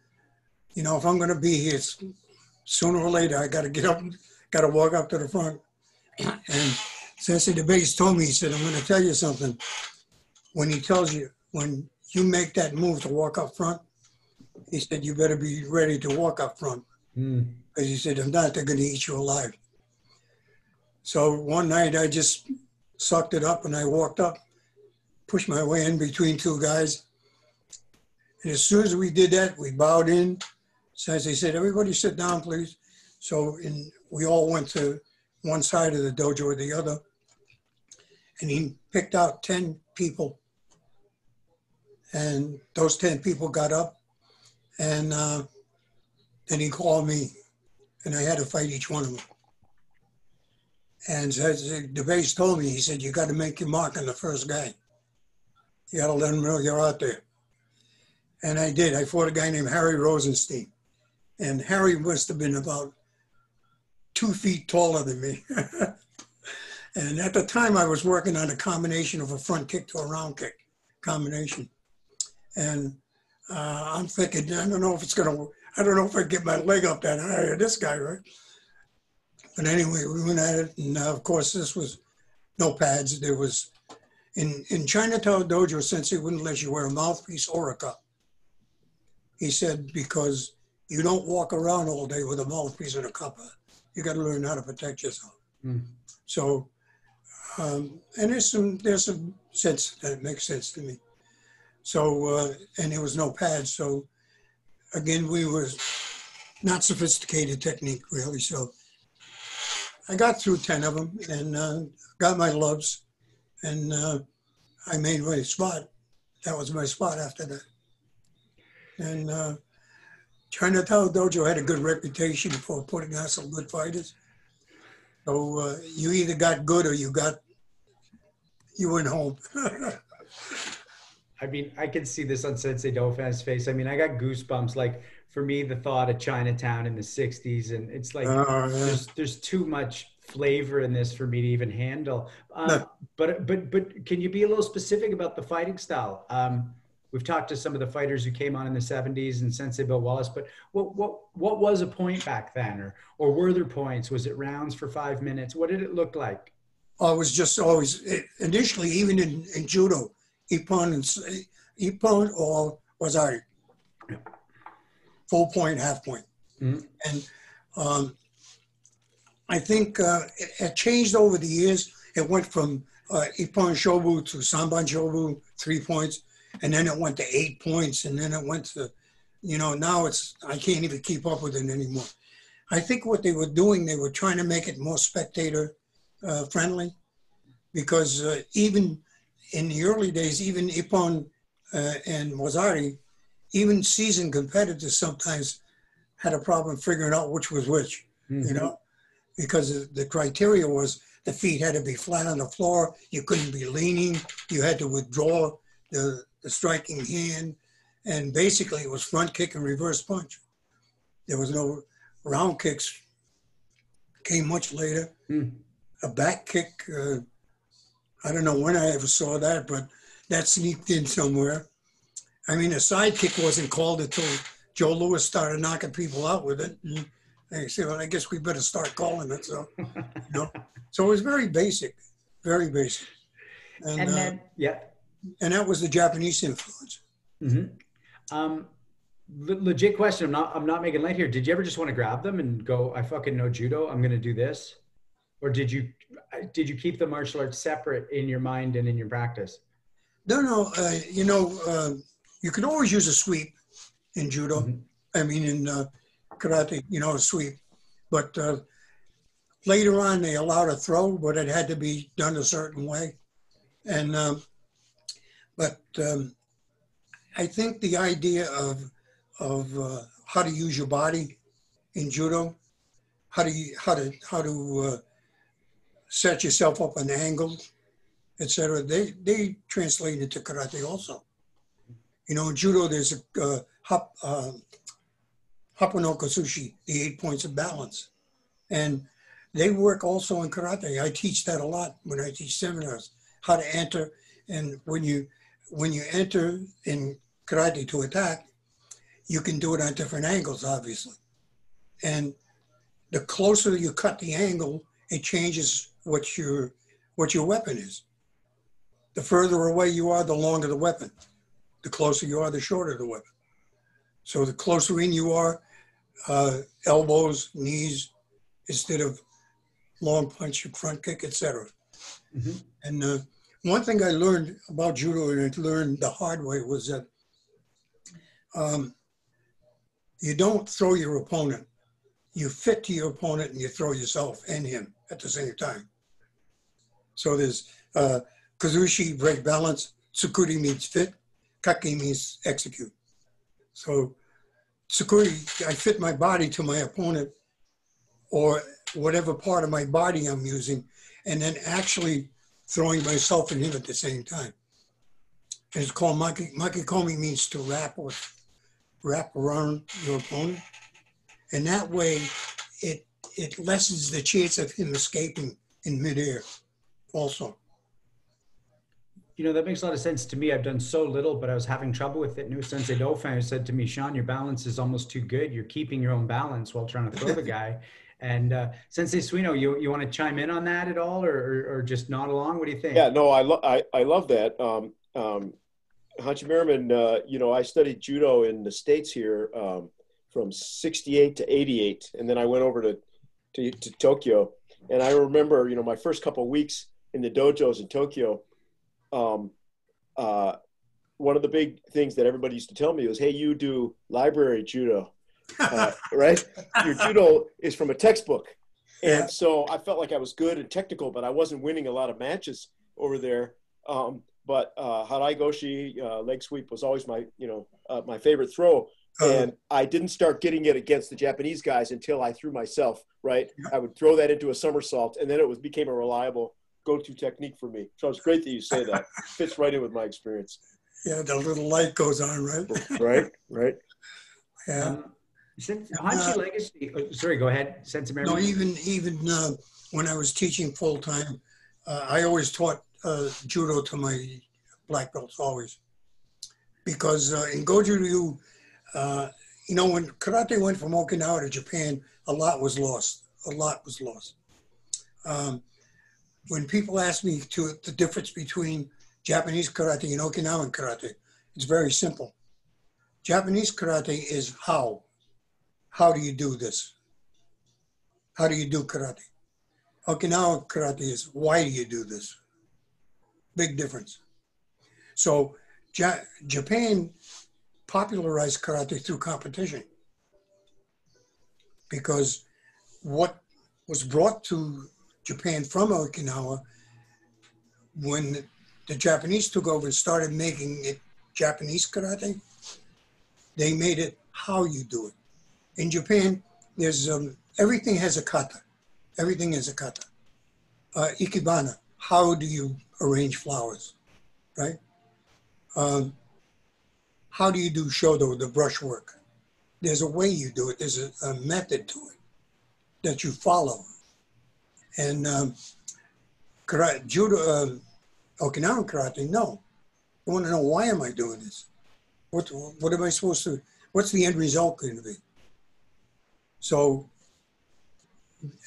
you know, if I'm going to be here sooner or later, I got to get up, got to walk up to the front. And Sensei DeBise told me, he said, I'm going to tell you something. When he tells you, when you make that move to walk up front, he said, you better be ready to walk up front. Because he said, if not, they're going to eat you alive. So one night I just sucked it up and I walked up, pushed my way in between two guys. And as soon as we did that, we bowed in. Sensei said, everybody sit down, please. So we all went to one side of the dojo or the other. And he picked out 10 people. And those 10 people got up. And then he called me. And I had to fight each one of them. And Sensei DeBise told me, he said, you got to make your mark on the first guy. You got to let him know you're out there. And I did. I fought a guy named Harry Rosenstein. And Harry must have been about 2 feet taller than me. And at the time, I was working on a combination of a front kick to a round kick combination. And I'm thinking, I don't know if it's going to, I don't know if I get my leg up that high, this guy, right? But anyway, we went at it. And of course, this was no pads. There was, in Chinatown Dojo, Sensei wouldn't let you wear a mouthpiece or a cup. He said, because you don't walk around all day with a mouthpiece and a cup. You got to learn how to protect yourself. So, and there's some sense that makes sense to me. So, and there was no pads. So, again, we were not sophisticated technique, really. So, I got through 10 of them and got my loves. And I made my spot. That was my spot after that. And Chinatown Dojo had a good reputation for putting out some good fighters. So you either got good or you went home. I mean, I can see this on Sensei Dauphin's face. I mean, I got goosebumps. Like, for me, the thought of Chinatown in the 60s, and it's like there's too much flavor in this for me to even handle. No. But can you be a little specific about the fighting style? We've talked to some of the fighters who came on in the 70s and Sensei Bill Wallace, but what was a point back then? Or were there points? Was it rounds for 5 minutes? What did it look like? It was just always, initially, even in Judo, Ippon or Wazari. Full point, half point. And I think it changed over the years. It went from Ippon Shobu to Sanban Shobu, 3 points. And then it went to 8 points, and then it went to, you know, now it's, I can't even keep up with it anymore. I think what they were doing, they were trying to make it more spectator friendly, because even in the early days, even Ippon and Wazari, even seasoned competitors sometimes had a problem figuring out which was which, you know, because the criteria was the feet had to be flat on the floor, you couldn't be leaning, you had to withdraw the striking hand, and basically it was front kick and reverse punch. There was no round kicks, came much later. A back kick, I don't know when I ever saw that, but that sneaked in somewhere. I mean, a side kick wasn't called until Joe Louis started knocking people out with it. And I said, well, I guess we better start calling it. So, you know, so it was very basic, very basic. And then, yeah. And that was the Japanese influence. Legit question. I'm not making light here. Did you ever just want to grab them and go, I fucking know Judo, I'm going to do this? Or did you keep the martial arts separate in your mind and in your practice? No, no. You know, you can always use a sweep in Judo. I mean, in karate, you know, a sweep. But later on, they allowed a throw, but it had to be done a certain way. And... But I think the idea of how to use your body in Judo, how to set yourself up an angle, etc. They translate it to karate also. You know, in Judo there's a happonoko-sushi, the 8 points of balance, and they work also in karate. I teach that a lot when I teach seminars, how to enter, and when you enter in karate to attack, you can do it on different angles, obviously. And the closer you cut the angle, it changes what your weapon is. The further away you are, the longer the weapon. The closer you are, the shorter the weapon. So the closer in you are, elbows, knees, instead of long punch, front kick, etc. Mm-hmm. And one thing I learned about judo, and I learned the hard way, was that you don't throw your opponent. You fit to your opponent and you throw yourself and him at the same time. So there's kazushi, break balance, tsukuri means fit, kaki means execute. So tsukuri, I fit my body to my opponent or whatever part of my body I'm using, and then actually throwing myself and him at the same time. And it's called makikomi, means to wrap or wrap around your opponent. And that way, it lessens the chance of him escaping in midair also. You know, that makes a lot of sense to me. I've done so little, but I was having trouble with it. New Sensei Dauphin said to me, "Sean, your balance is almost too good. You're keeping your own balance while trying to throw the guy." And Sensei Suino, you want to chime in on that at all, or just nod along? What do you think? Yeah, no, I love that. Hanshi Merriman, you know, I studied judo in the States here from 68 to 88. And then I went over to Tokyo. And I remember, you know, my first couple of weeks in the dojos in Tokyo, one of the big things that everybody used to tell me was, "Hey, you do library judo, right? Your judo is from a textbook." And so I felt like I was good and technical, but I wasn't winning a lot of matches over there. But haraigoshi, leg sweep, was always my, you know, my favorite throw. And I didn't start getting it against the Japanese guys until I threw myself, right? I would throw that into a somersault, and then it became a reliable go-to technique for me. So it's great that you say that. Fits right in with my experience. Yeah, the little light goes on, right? right. Yeah. Hanshi Legacy. Oh, sorry, go ahead. Sensei Merriman. No, even when I was teaching full-time, I always taught judo to my black belts, always. Because in Goju Ryu, you know, when karate went from Okinawa to Japan, a lot was lost. When people ask me the difference between Japanese karate and Okinawan karate, it's very simple. Japanese karate is how. How do you do this? How do you do karate? Okinawan karate is why do you do this? Big difference. So Japan popularized karate through competition, because what was brought to Japan from Okinawa when the Japanese took over and started making it Japanese karate, they made it how you do it. In Japan, there's everything has a kata. Ikebana, how do you arrange flowers, right? How do you do shodo, the brushwork? There's a way you do it. There's a method to it that you follow. And karate, judo, Okinawan karate, no. I want to know, why am I doing this? What am I supposed to, what's the end result going to be? So,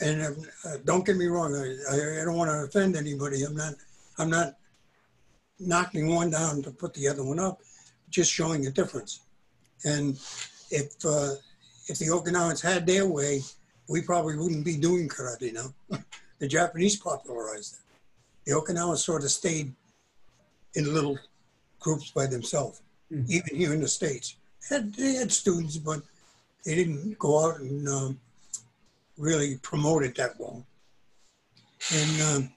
and don't get me wrong, I don't want to offend anybody. I'm not knocking one down to put the other one up. Just showing a difference. And if the Okinawans had their way, we probably wouldn't be doing karate now. The Japanese popularized it. The Okinawans sort of stayed in little groups by themselves, even here in the States. They had students, but they didn't go out and really promote it that well. And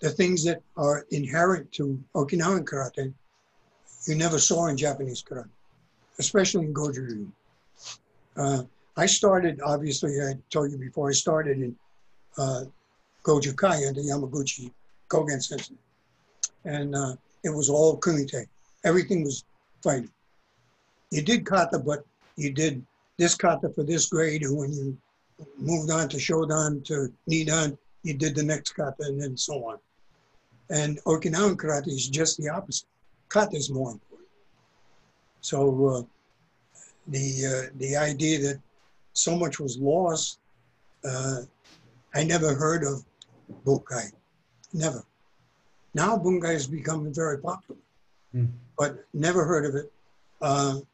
the things that are inherent to Okinawan karate you never saw in Japanese karate, especially in Goju Ryu. I started, obviously, I told you before, I started in Goju Kai under Yamaguchi Kogen Sensei. And it was all kumite. Everything was fighting. You did kata, but you did this kata for this grade, and when you moved on to shodan, to nidan, you did the next kata, and then so on. And Okinawan karate is just the opposite. Kata is more important. So the idea that so much was lost. I never heard of Bunkai, never. Now Bunkai has become very popular, but never heard of it.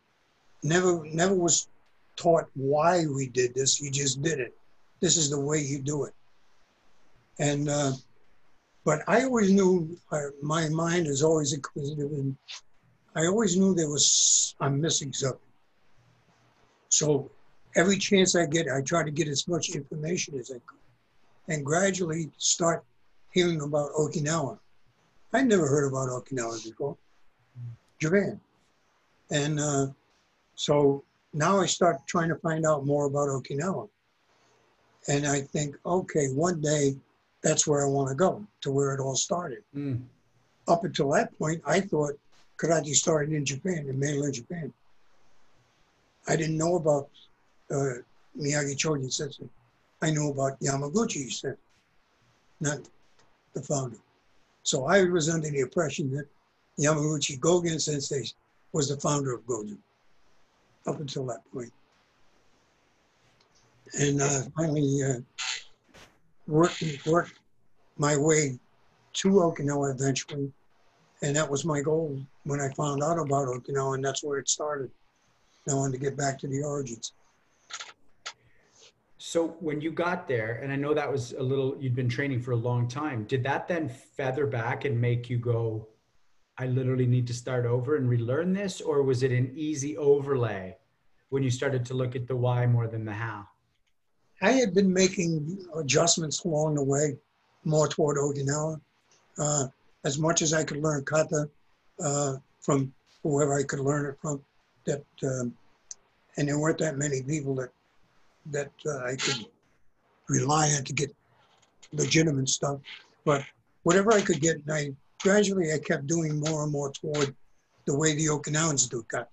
Never was taught why we did this. You just did it. This is the way you do it. And but I always knew, my mind is always inquisitive, and I always knew there was, I'm missing something. So every chance I get, I try to get as much information as I could, and gradually start hearing about Okinawa. I never heard about Okinawa before, Japan. And so now I start trying to find out more about Okinawa. And I think, okay, one day, that's where I want to go, to where it all started. Up until that point, I thought karate started in Japan, in mainland Japan. I didn't know about Miyagi Chojun Sensei. I knew about Yamaguchi Sensei, not the founder. So I was under the impression that Yamaguchi Kogen Sensei was the founder of Goju, up until that point. And finally, worked my way to Okinawa eventually, and that was my goal when I found out about Okinawa, and that's where it started. I wanted to get back to the origins. So when you got there, and I know that was a little, you'd been training for a long time, did that then feather back and make you go, I literally need to start over and relearn this, or was it an easy overlay when you started to look at the why more than the how? I had been making adjustments along the way, more toward Okinawa. As much as I could learn kata from whoever I could learn it from, that, and there weren't that many people that I could rely on to get legitimate stuff. But whatever I could get, and I gradually kept doing more and more toward the way the Okinawans do kata,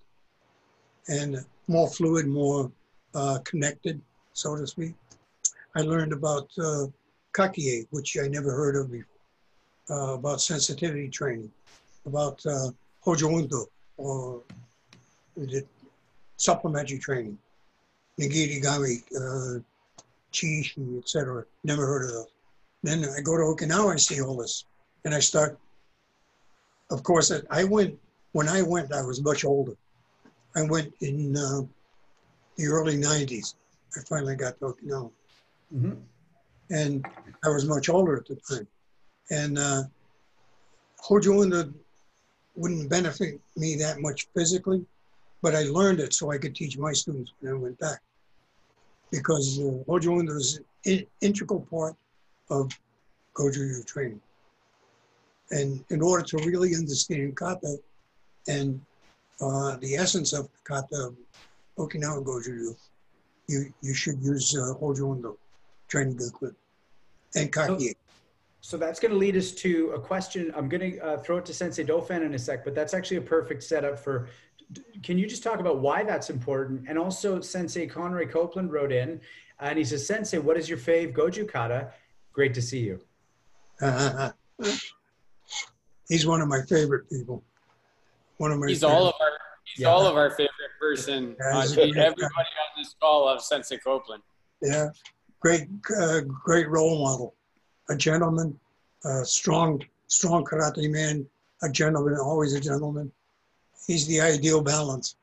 and more fluid, more connected, so to speak. I learned about kakie, which I never heard of before, about sensitivity training, about hojo-unto, or the supplementary training, nigirigami, chi-ishi, etc. Never heard of those. Then I go to Okinawa, I see all this, and I start, of course, when I went, I was much older. I went in the early 90s. I finally got to Okinawa, and I was much older at the time. And Hojo-undo wouldn't benefit me that much physically, but I learned it so I could teach my students when I went back, because Hojo-undo is an integral part of Goju Ryu training. And in order to really understand kata and the essence of kata, Okinawa Goju Ryu, you should use Hojo-undo training equipment and kakie. So that's going to lead us to a question. I'm going to throw it to Sensei Dauphin in a sec, but that's actually a perfect setup for, can you just talk about why that's important? And also Sensei Conroy Copeland wrote in and he says, Sensei, what is your fave Goju kata? Great to see you. He's one of my favorite people. He's all of our favorite person. Everybody on this call loves Sensei Copeland. Yeah, great role model. A gentleman, a strong karate man, a gentleman, always a gentleman. He's the ideal balance.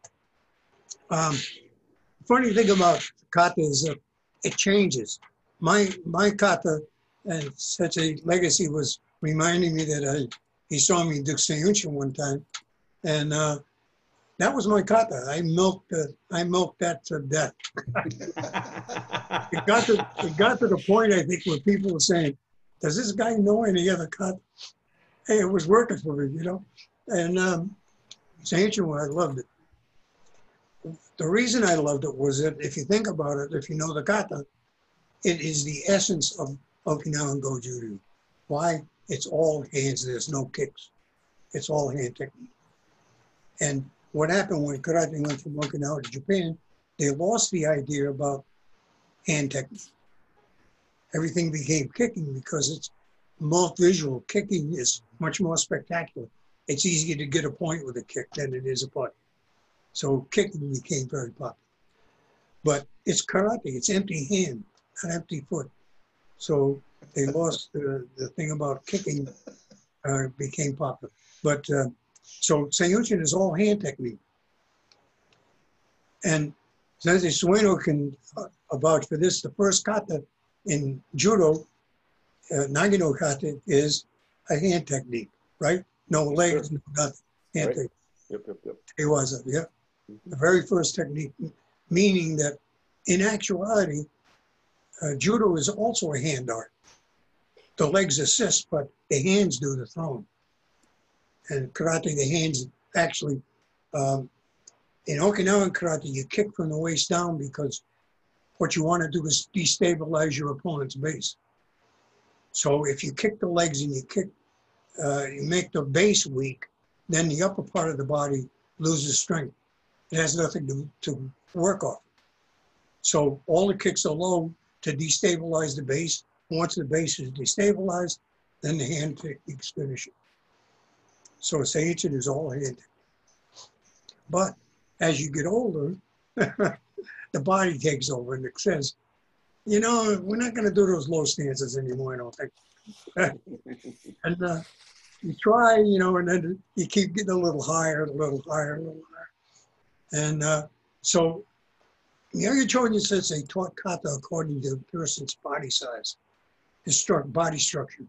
Funny thing about kata is that it changes. My kata, and Sensei Legacy was reminding me that he saw me do Seiyunchin one time, and that was my kata. I milked that to death. it got to the point, I think, where people were saying, does this guy know any other kata? Hey, it was working for me, you know? And Seiyunchin, I loved it. The reason I loved it was that if you think about it, if you know the kata, it is the essence of Okinawan Goju Ryu. Why? It's all hands, there's no kicks. It's all hand technique. And what happened when karate went from Okinawa to Japan, they lost the idea about hand technique. Everything became kicking because it's more visual. Kicking is much more spectacular. It's easier to get a point with a kick than it is a punch. So kicking became very popular. But it's karate, it's empty hand, not empty foot. So they lost the thing about kicking became popular. But so Seiyunchin is all hand technique. And Sensei Suino can vouch for this. The first kata in judo, Nagino kata, is a hand technique, right? No legs, sure. No nothing. Hand right. Technique. Yep. It was, yeah. Mm-hmm. The very first technique, meaning that in actuality, judo is also a hand art. The legs assist, but the hands do the throwing. And karate, the hands actually, in Okinawan karate, you kick from the waist down because what you want to do is destabilize your opponent's base. So if you kick the legs and you kick, you make the base weak, then the upper part of the body loses strength. It has nothing to work off. So all the kicks are low to destabilize the base. Once the base is destabilized, then the hand techniques finish it. So Seiyunchin is all hand. But as you get older, the body takes over and it says, you know, we're not going to do those low stances anymore, I don't think. And you try, you know, and then you keep getting a little higher. And so Miyagi Chojun Sensei taught kata according to the person's body size, his body structure.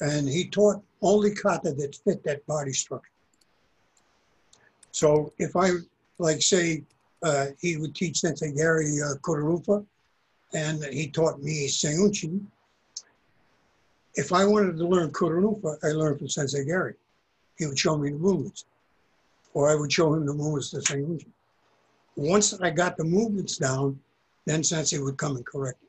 And he taught only kata that fit that body structure. So if I, like say, he would teach Sensei Gary Kodorupa, and he taught me Seiyunchin. If I wanted to learn Kodorupa, I learned from Sensei Gary. He would show me the movements, or I would show him the movements to Seiyunchin. Once I got the movements down, then Sensei would come and correct it.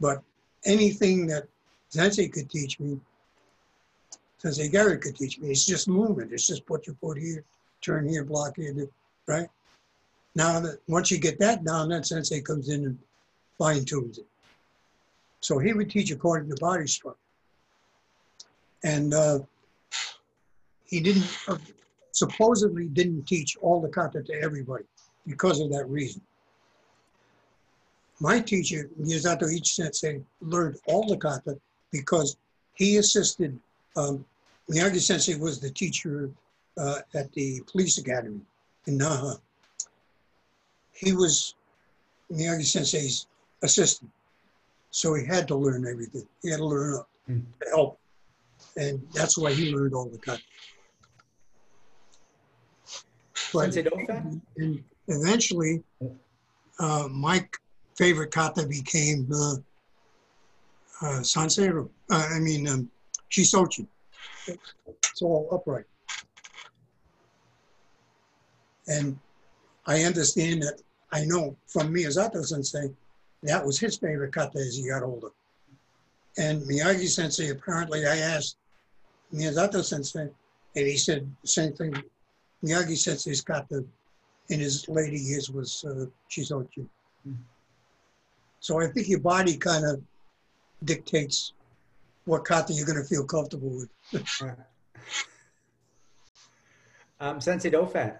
But anything that Sensei could teach me, Sensei Gary could teach me, it's just movement. It's just put your foot here, turn here, block here, right? Now, that once you get that down, then Sensei comes in and fine-tunes it. So he would teach according to body structure. And he didn't, supposedly didn't teach all the kata to everybody because of that reason. My teacher, Miyazato Ichi Sensei, learned all the kata because he assisted, Miyagi Sensei was the teacher at the police academy in Naha. He was Miyagi Sensei's assistant. So he had to learn everything. He had to learn to help. And that's why he learned all the kata. But and eventually, my favorite kata became Sanseiro. Shisochi. It's all upright. And I understand that, I know from Miyazato Sensei, that was his favorite kata as he got older. And Miyagi Sensei, apparently, I asked Miyazato Sensei, and he said the same thing. Miyagi Sensei's kata in his later years was Shitō-ryū. So I think your body kind of dictates what kata you're going to feel comfortable with. Right. Sensei Dauphin.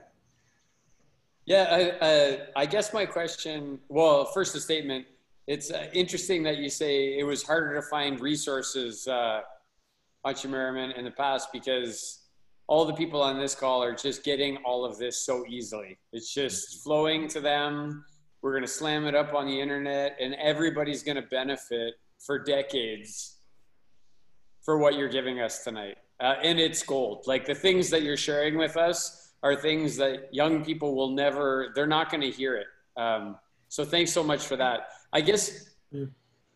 Yeah, I guess my question, well, first a statement. It's interesting that you say it was harder to find resources, Hanshi Merriman, in the past, because all the people on this call are just getting all of this so easily. It's just flowing to them. We're going to slam it up on the internet and everybody's going to benefit for decades for what you're giving us tonight. And it's gold. Like the things that you're sharing with us are things that young people will never, they're not going to hear it. So thanks so much for that. I guess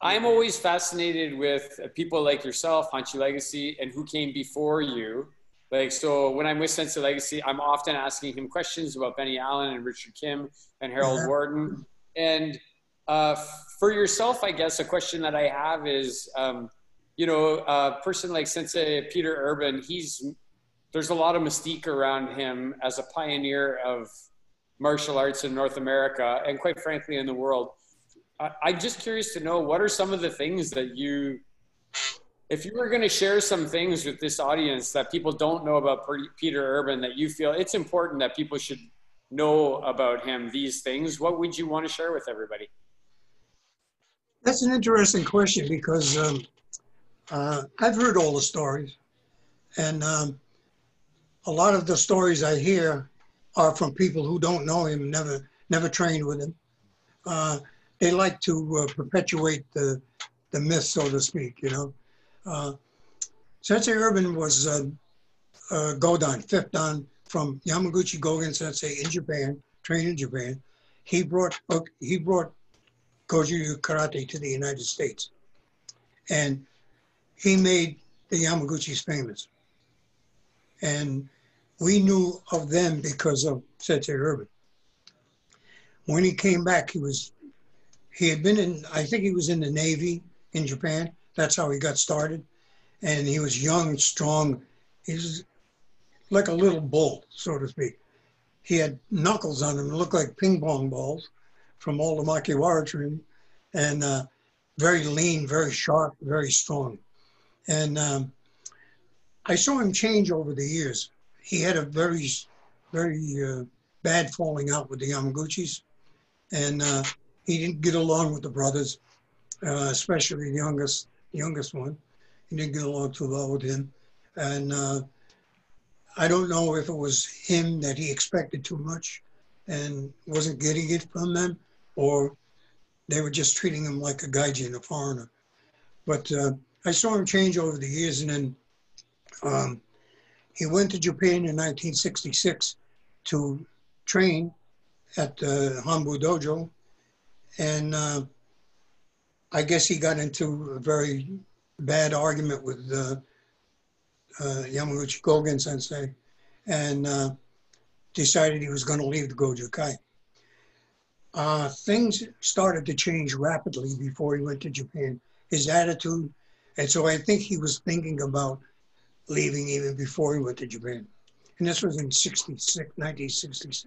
I'm always fascinated with people like yourself, Hanshi Legacy, and who came before you. Like, so when I'm with Sensei Legacy, I'm often asking him questions about Benny Allen and Richard Kim and Harold Warden. And for yourself, I guess, a question that I have is, you know, a person like Sensei Peter Urban, there's a lot of mystique around him as a pioneer of martial arts in North America and quite frankly in the world. I'm just curious to know, what are some of the things that you If you were going to share some things with this audience that people don't know about Peter Urban that you feel it's important that people should know about him, these things, what would you want to share with everybody? That's an interesting question because I've heard all the stories, and a lot of the stories I hear are from people who don't know him, never trained with him. They like to perpetuate the myth, so to speak, you know. Sensei Urban was Godan, fifth dan from Yamaguchi Kogen Sensei in Japan, trained in Japan. He brought Goju Ryu karate to the United States, and he made the Yamaguchis famous. And we knew of them because of Sensei Urban. When he came back, he had been in, I think he was in the Navy in Japan. That's how he got started. And he was young, strong. He was like a little bull, so to speak. He had knuckles on him that looked like ping pong balls from all the Makiwara training. And very lean, very sharp, very strong. And I saw him change over the years. He had a very, very bad falling out with the Yamaguchis. And he didn't get along with the brothers, especially the youngest one. He didn't get along too well with him. And I don't know if it was him that he expected too much and wasn't getting it from them, or they were just treating him like a gaijin, a foreigner. But I saw him change over the years, and then he went to Japan in 1966 to train at the Hanbu Dojo, and I guess he got into a very bad argument with Yamaguchi Kogen Sensei, and decided he was going to leave the Goju Kai. Things started to change rapidly before he went to Japan. His attitude, and so I think he was thinking about leaving even before he went to Japan. And this was in 1966.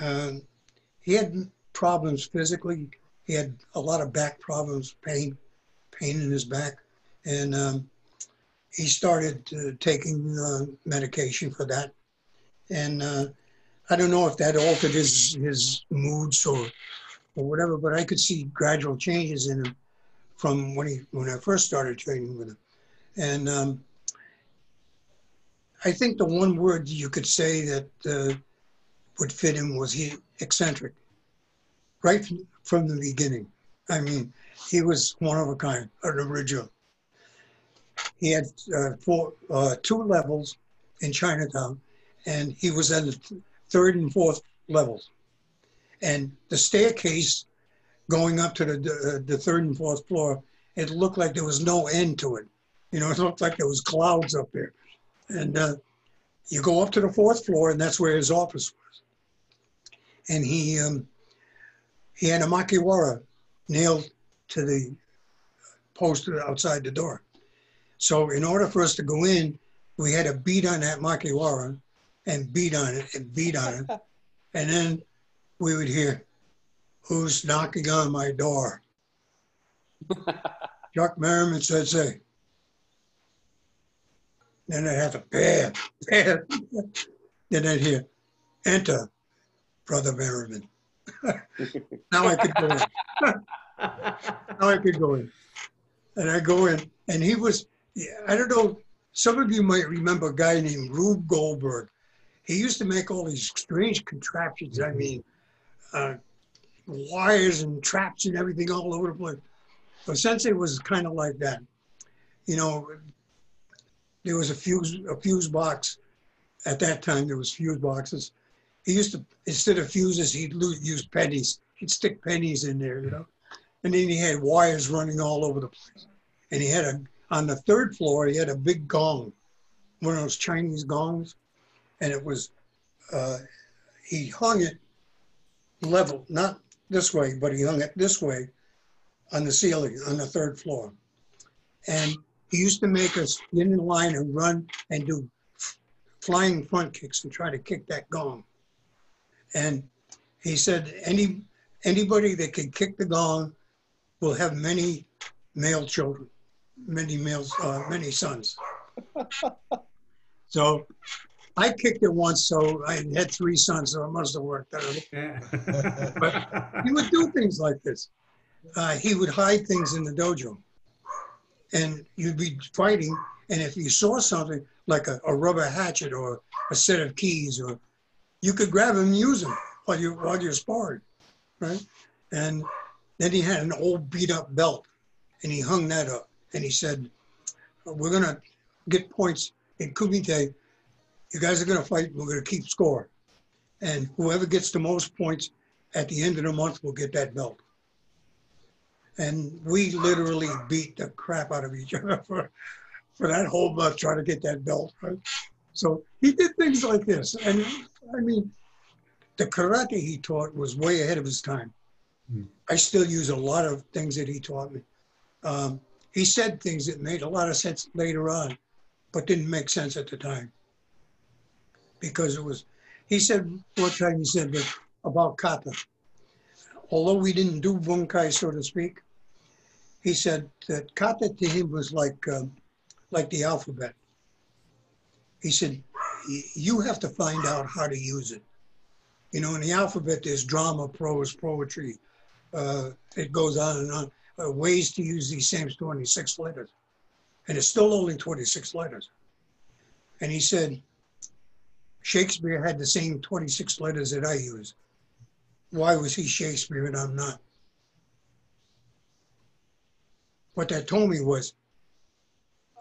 And he had problems physically. He had a lot of back problems, pain in his back. And he started taking medication for that. And I don't know if that altered his moods or whatever, but I could see gradual changes in him from when I first started training with him. And I think the one word you could say that would fit him was eccentric. Right from the beginning. I mean, he was one of a kind, an original. He had two levels in Chinatown, and he was at the third and fourth levels. And the staircase going up to the third and fourth floor, it looked like there was no end to it. You know, it looked like there was clouds up there. And you go up to the fourth floor, and that's where his office was. And he had a Makiwara nailed to the post outside the door. So in order for us to go in, we had to beat on that Makiwara and beat on it and beat on it. And then we would hear, "Who's knocking on my door?" Chuck Merriman said, "Say." Then I'd have to bam, bam. Then I'd hear, "Enter, Brother Merriman." Now I could go in. Now I could go in. And I go in. And he was, I don't know, some of you might remember a guy named Rube Goldberg. He used to make all these strange contraptions. I mean, wires and traps and everything all over the place. So Sensei was kind of like that. You know, there was a fuse box. At that time, there was fuse boxes. He used to, instead of fuses, he'd use pennies. He'd stick pennies in there, you know. And then he had wires running all over the place. And he had on the third floor, he had a big gong, one of those Chinese gongs. And it was, he hung it level, not this way, but he hung it this way on the ceiling, on the third floor. And he used to make us get in line and run and do flying front kicks and try to kick that gong. And he said, anybody that can kick the gong will have many male children, many sons. So I kicked it once, so I had 3 sons, so it must have worked out. But he would do things like this. He would hide things in the dojo. And you'd be fighting, and if you saw something, like a rubber hatchet or a set of keys, or you could grab them and use them while you're sparring, right? And then he had an old beat-up belt, and he hung that up. And he said, we're going to get points in Kumite. You guys are going to fight. We're going to keep score. And whoever gets the most points at the end of the month will get that belt. And we literally beat the crap out of each other for that whole month trying to get that belt, right? So he did things like this. And I mean, the karate he taught was way ahead of his time. I still use a lot of things that he taught me. He said things that made a lot of sense later on, but didn't make sense at the time. Because it was, he said, one time he said that about kata. Although we didn't do bunkai, so to speak, he said that kata to him was like the alphabet. He said, you have to find out how to use it. You know, in the alphabet, there's drama, prose, poetry. It goes on and on. Ways to use these same 26 letters. And it's still only 26 letters. And he said, Shakespeare had the same 26 letters that I use. Why was he Shakespeare and I'm not? What that told me was,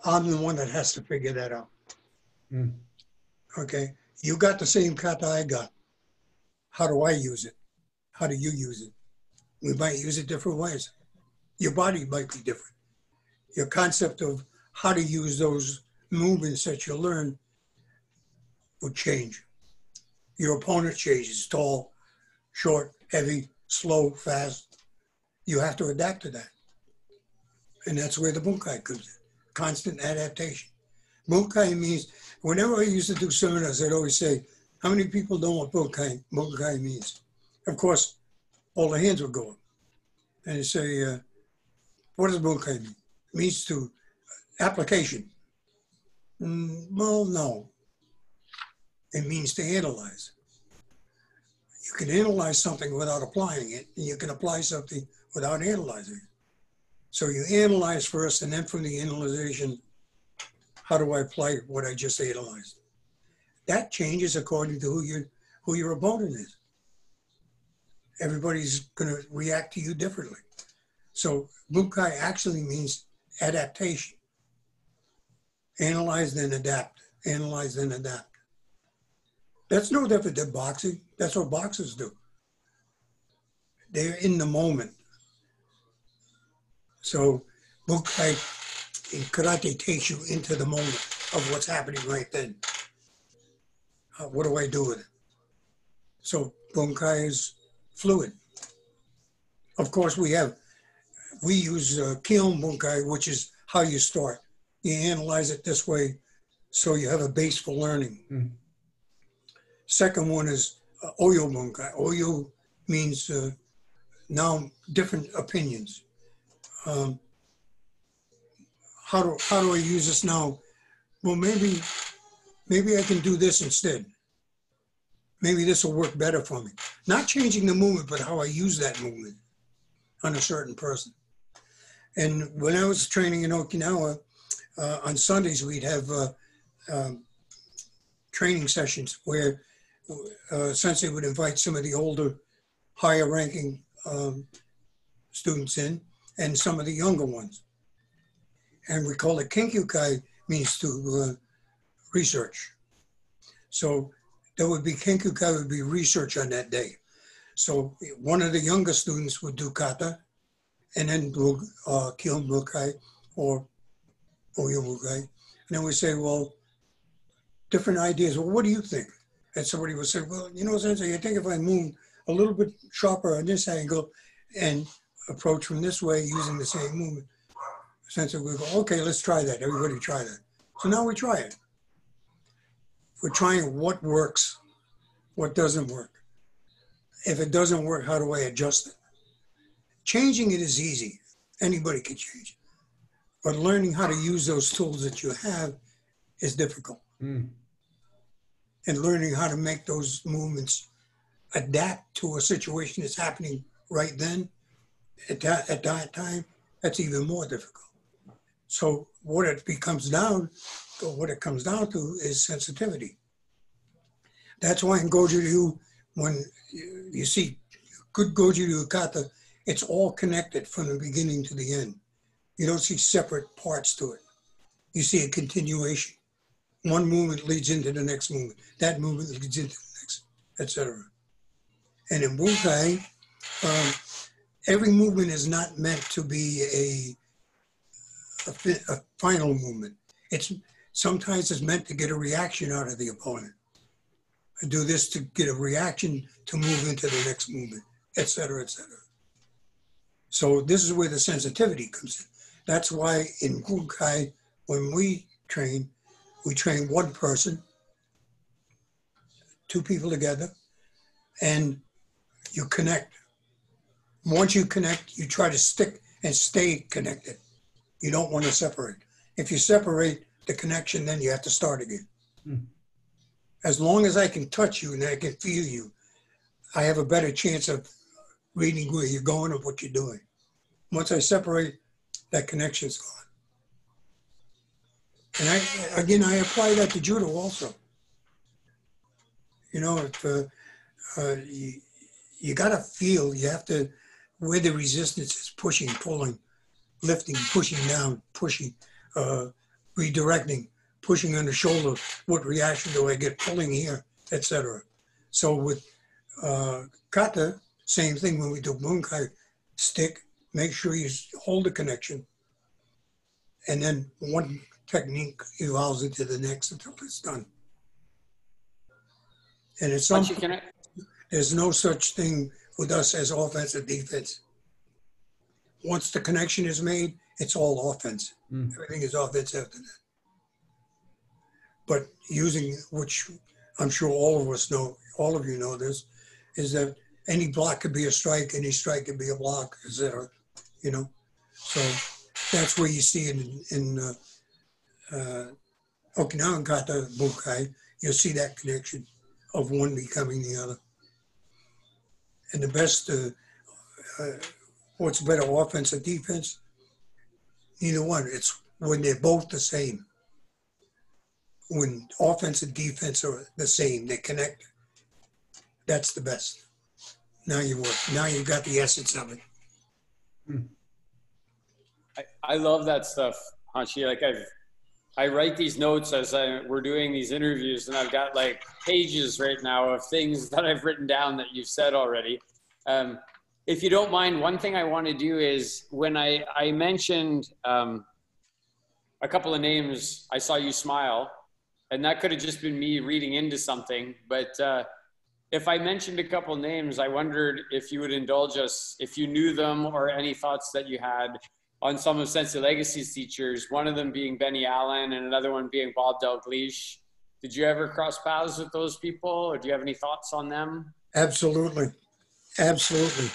I'm the one that has to figure that out. Mm. Okay, you got the same kata I got. How do I use it? How do you use it? We might use it different ways. Your body might be different. Your concept of how to use those movements that you learn would change. Your opponent changes, tall, short, heavy, slow, fast. You have to adapt to that. And that's where the bunkai comes in. Constant adaptation. Bunkai means, whenever I used to do seminars, I'd always say, how many people know what bunkai means? Of course, all the hands would go up. And I'd say, what does bunkai mean? It means to application. Well, no. It means to analyze. You can analyze something without applying it, and you can apply something without analyzing it. So you analyze first, and then from the analyzation, how do I apply what I just analyzed? That changes according to who your opponent is. Everybody's going to react to you differently. So bunkai actually means adaptation. Analyze, then adapt. Analyze, then adapt. That's no different than boxing. That's what boxers do. They're in the moment. So bunkai in karate takes you into the moment of what's happening right then. What do I do with it? So bunkai is fluid. Of course, we use Kion Bunkai, which is how you start. You analyze it this way, so you have a base for learning. Mm-hmm. Second one is Oyo Bunkai. Oyo means now different opinions. How do I use this now? Well, maybe I can do this instead. Maybe this will work better for me. Not changing the movement, but how I use that movement on a certain person. And when I was training in Okinawa, on Sundays we'd have training sessions where Sensei would invite some of the older, higher ranking students in and some of the younger ones. And we call it Kenkyukai, means to research. So there would be Kenkyukai, would be research on that day. So one of the younger students would do kata, and then do Kion Bunkai or Oyo Bunkai. And then we say, well, different ideas. Well, what do you think? And somebody would say, well, you know, Sensei, I think if I move a little bit sharper on this angle and approach from this way using the same movement, Sensei would go, okay, let's try that. Everybody try that. So now we try it. We're trying what works, what doesn't work. If it doesn't work, how do I adjust it? Changing it is easy. Anybody can change it. But learning how to use those tools that you have is difficult. Mm. And learning how to make those movements adapt to a situation that's happening right then, at that time, that's even more difficult. So what it comes down to is sensitivity. That's why in Goju Ryu, when you see good Goju Ryu kata, it's all connected from the beginning to the end. You don't see separate parts to it. You see a continuation. One movement leads into the next movement. That movement leads into the next, etc. And in Wukai, every movement is not meant to be a final movement. Sometimes it's meant to get a reaction out of the opponent. I do this to get a reaction to move into the next movement, etc., etc. So this is where the sensitivity comes in. That's why in Wukai, when we train one person, two people together, and you connect. Once you connect, you try to stick and stay connected. You don't want to separate. If you separate the connection, then you have to start again. Mm. As long as I can touch you and I can feel you, I have a better chance of reading where you're going or what you're doing. Once I separate, that connection's gone. And I apply that to Judo also. You know, if, you got to feel, you have to, where the resistance is pushing, pulling, lifting, pushing down, pushing, redirecting, pushing on the shoulder, what reaction do I get, pulling here, etc. So with kata, same thing when we do bunkai, stick, make sure you hold the connection, and then one technique evolves into the next until it's done. And it's something, there's no such thing with us as offense or defense. Once the connection is made, it's all offense. Mm. Everything is offense after that. But using, which I'm sure all of us know, all of you know this, is that any block could be a strike, any strike could be a block, etc. You know, so that's where you see in Okinawan kata bunkai, you'll see that connection of one becoming the other. And the best, what's better, offense or defense? Neither one. It's when they're both the same. When offense and defense are the same, they connect. That's the best. Now you work. Now you've got the essence of it. I love that stuff, Hanshi. Like I write these notes as we're doing these interviews, and I've got like pages right now of things that I've written down that you've said already. If you don't mind, one thing I want to do is when I mentioned a couple of names, I saw you smile, and that could have just been me reading into something. But if I mentioned a couple of names, I wondered if you would indulge us, if you knew them or any thoughts that you had on some of Sensei Legacy's teachers, one of them being Benny Allen and another one being Bob Dalgleish. Did you ever cross paths with those people, or do you have any thoughts on them? Absolutely. Absolutely.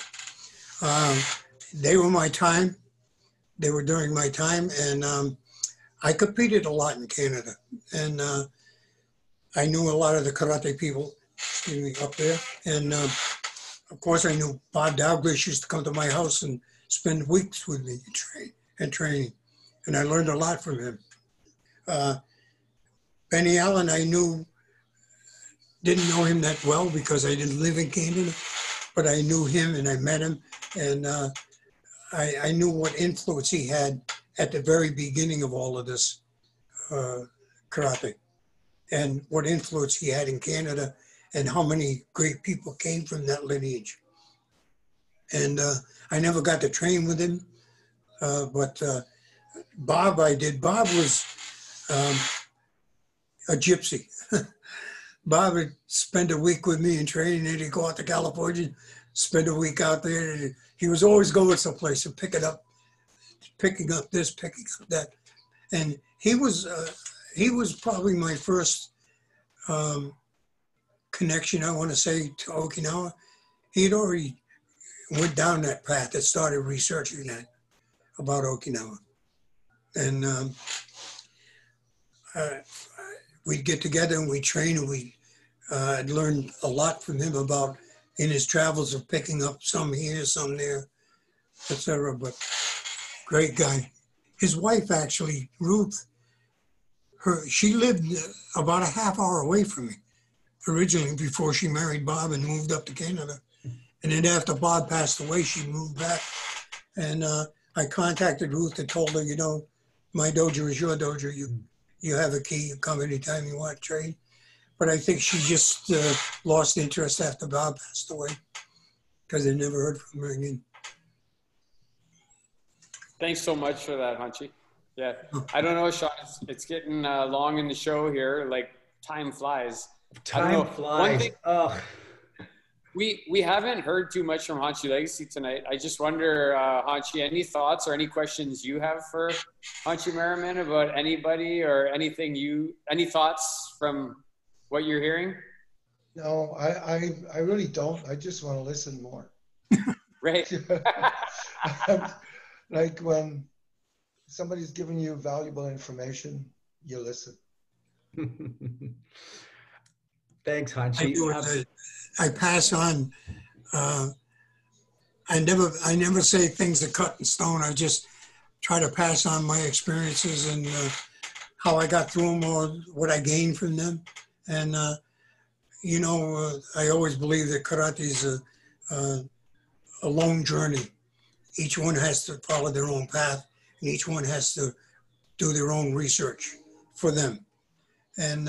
They were my time. They were during my time, and I competed a lot in Canada. And I knew a lot of the karate people, excuse me, up there. And of course I knew Bob Dalgleish used to come to my house and spend weeks with me training, and I learned a lot from him. Benny Allen, I knew, didn't know him that well because I didn't live in Canada, but I knew him and I met him, and I knew what influence he had at the very beginning of all of this karate, and what influence he had in Canada, and how many great people came from that lineage. And I never got to train with him, but Bob I did. Bob was a gypsy. Bob would spend a week with me in training, and he'd go out to California, spend a week out there. He was always going someplace and picking up this, picking up that. And he was probably my first connection, I want to say, to Okinawa. he'd already went down that path and started researching that about Okinawa. And we'd get together and we'd train, and we'd learn a lot from him about in his travels of picking up some here, some there, etc. But great guy. His wife actually, Ruth, she lived about a half hour away from me originally before she married Bob and moved up to Canada. And then after Bob passed away, she moved back. And I contacted Ruth and told her, you know, my dojo is your dojo. You have a key. You come anytime you want to train. But I think she just lost interest after Bob passed away because I never heard from her again. Thanks so much for that, Hanshi. Yeah, I don't know, Sean. It's getting long in the show here. Like, time flies. Time flies. One thing, we haven't heard too much from Hanshi Legacy tonight. I just wonder, Hanshi, any thoughts or any questions you have for Hanshi Merriman about anybody or anything any thoughts from what you're hearing? No, I really don't. I just want to listen more. Right. Like when somebody's giving you valuable information, you listen. Thanks, Hanshi. I pass on. I never say things that cut in stone. I just try to pass on my experiences and how I got through them or what I gained from them. And you know, I always believe that karate is a long journey. Each one has to follow their own path, and each one has to do their own research for them. And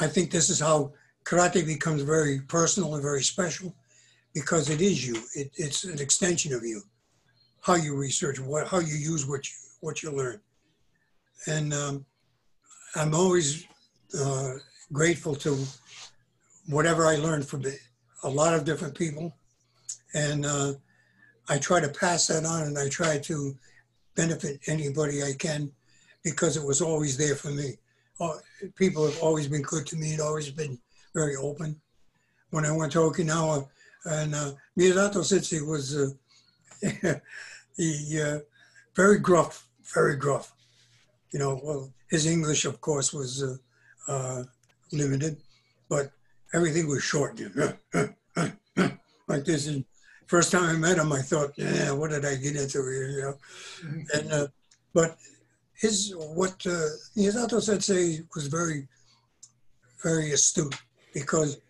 I think this is how karate becomes very personal and very special, because it is you. It's an extension of you, how you research, how you use what you learn. And I'm always grateful to whatever I learned from a lot of different people. And I try to pass that on, and I try to benefit anybody I can, because it was always there for me. People have always been good to me and always been very open. When I went to Okinawa, and Miyazato Sensei was very gruff, very gruff. You know, well, his English, of course, was limited, but everything was short. Like this. And first time I met him, I thought, yeah, what did I get into here, you know? And, but Miyazato Sensei was very, very astute, because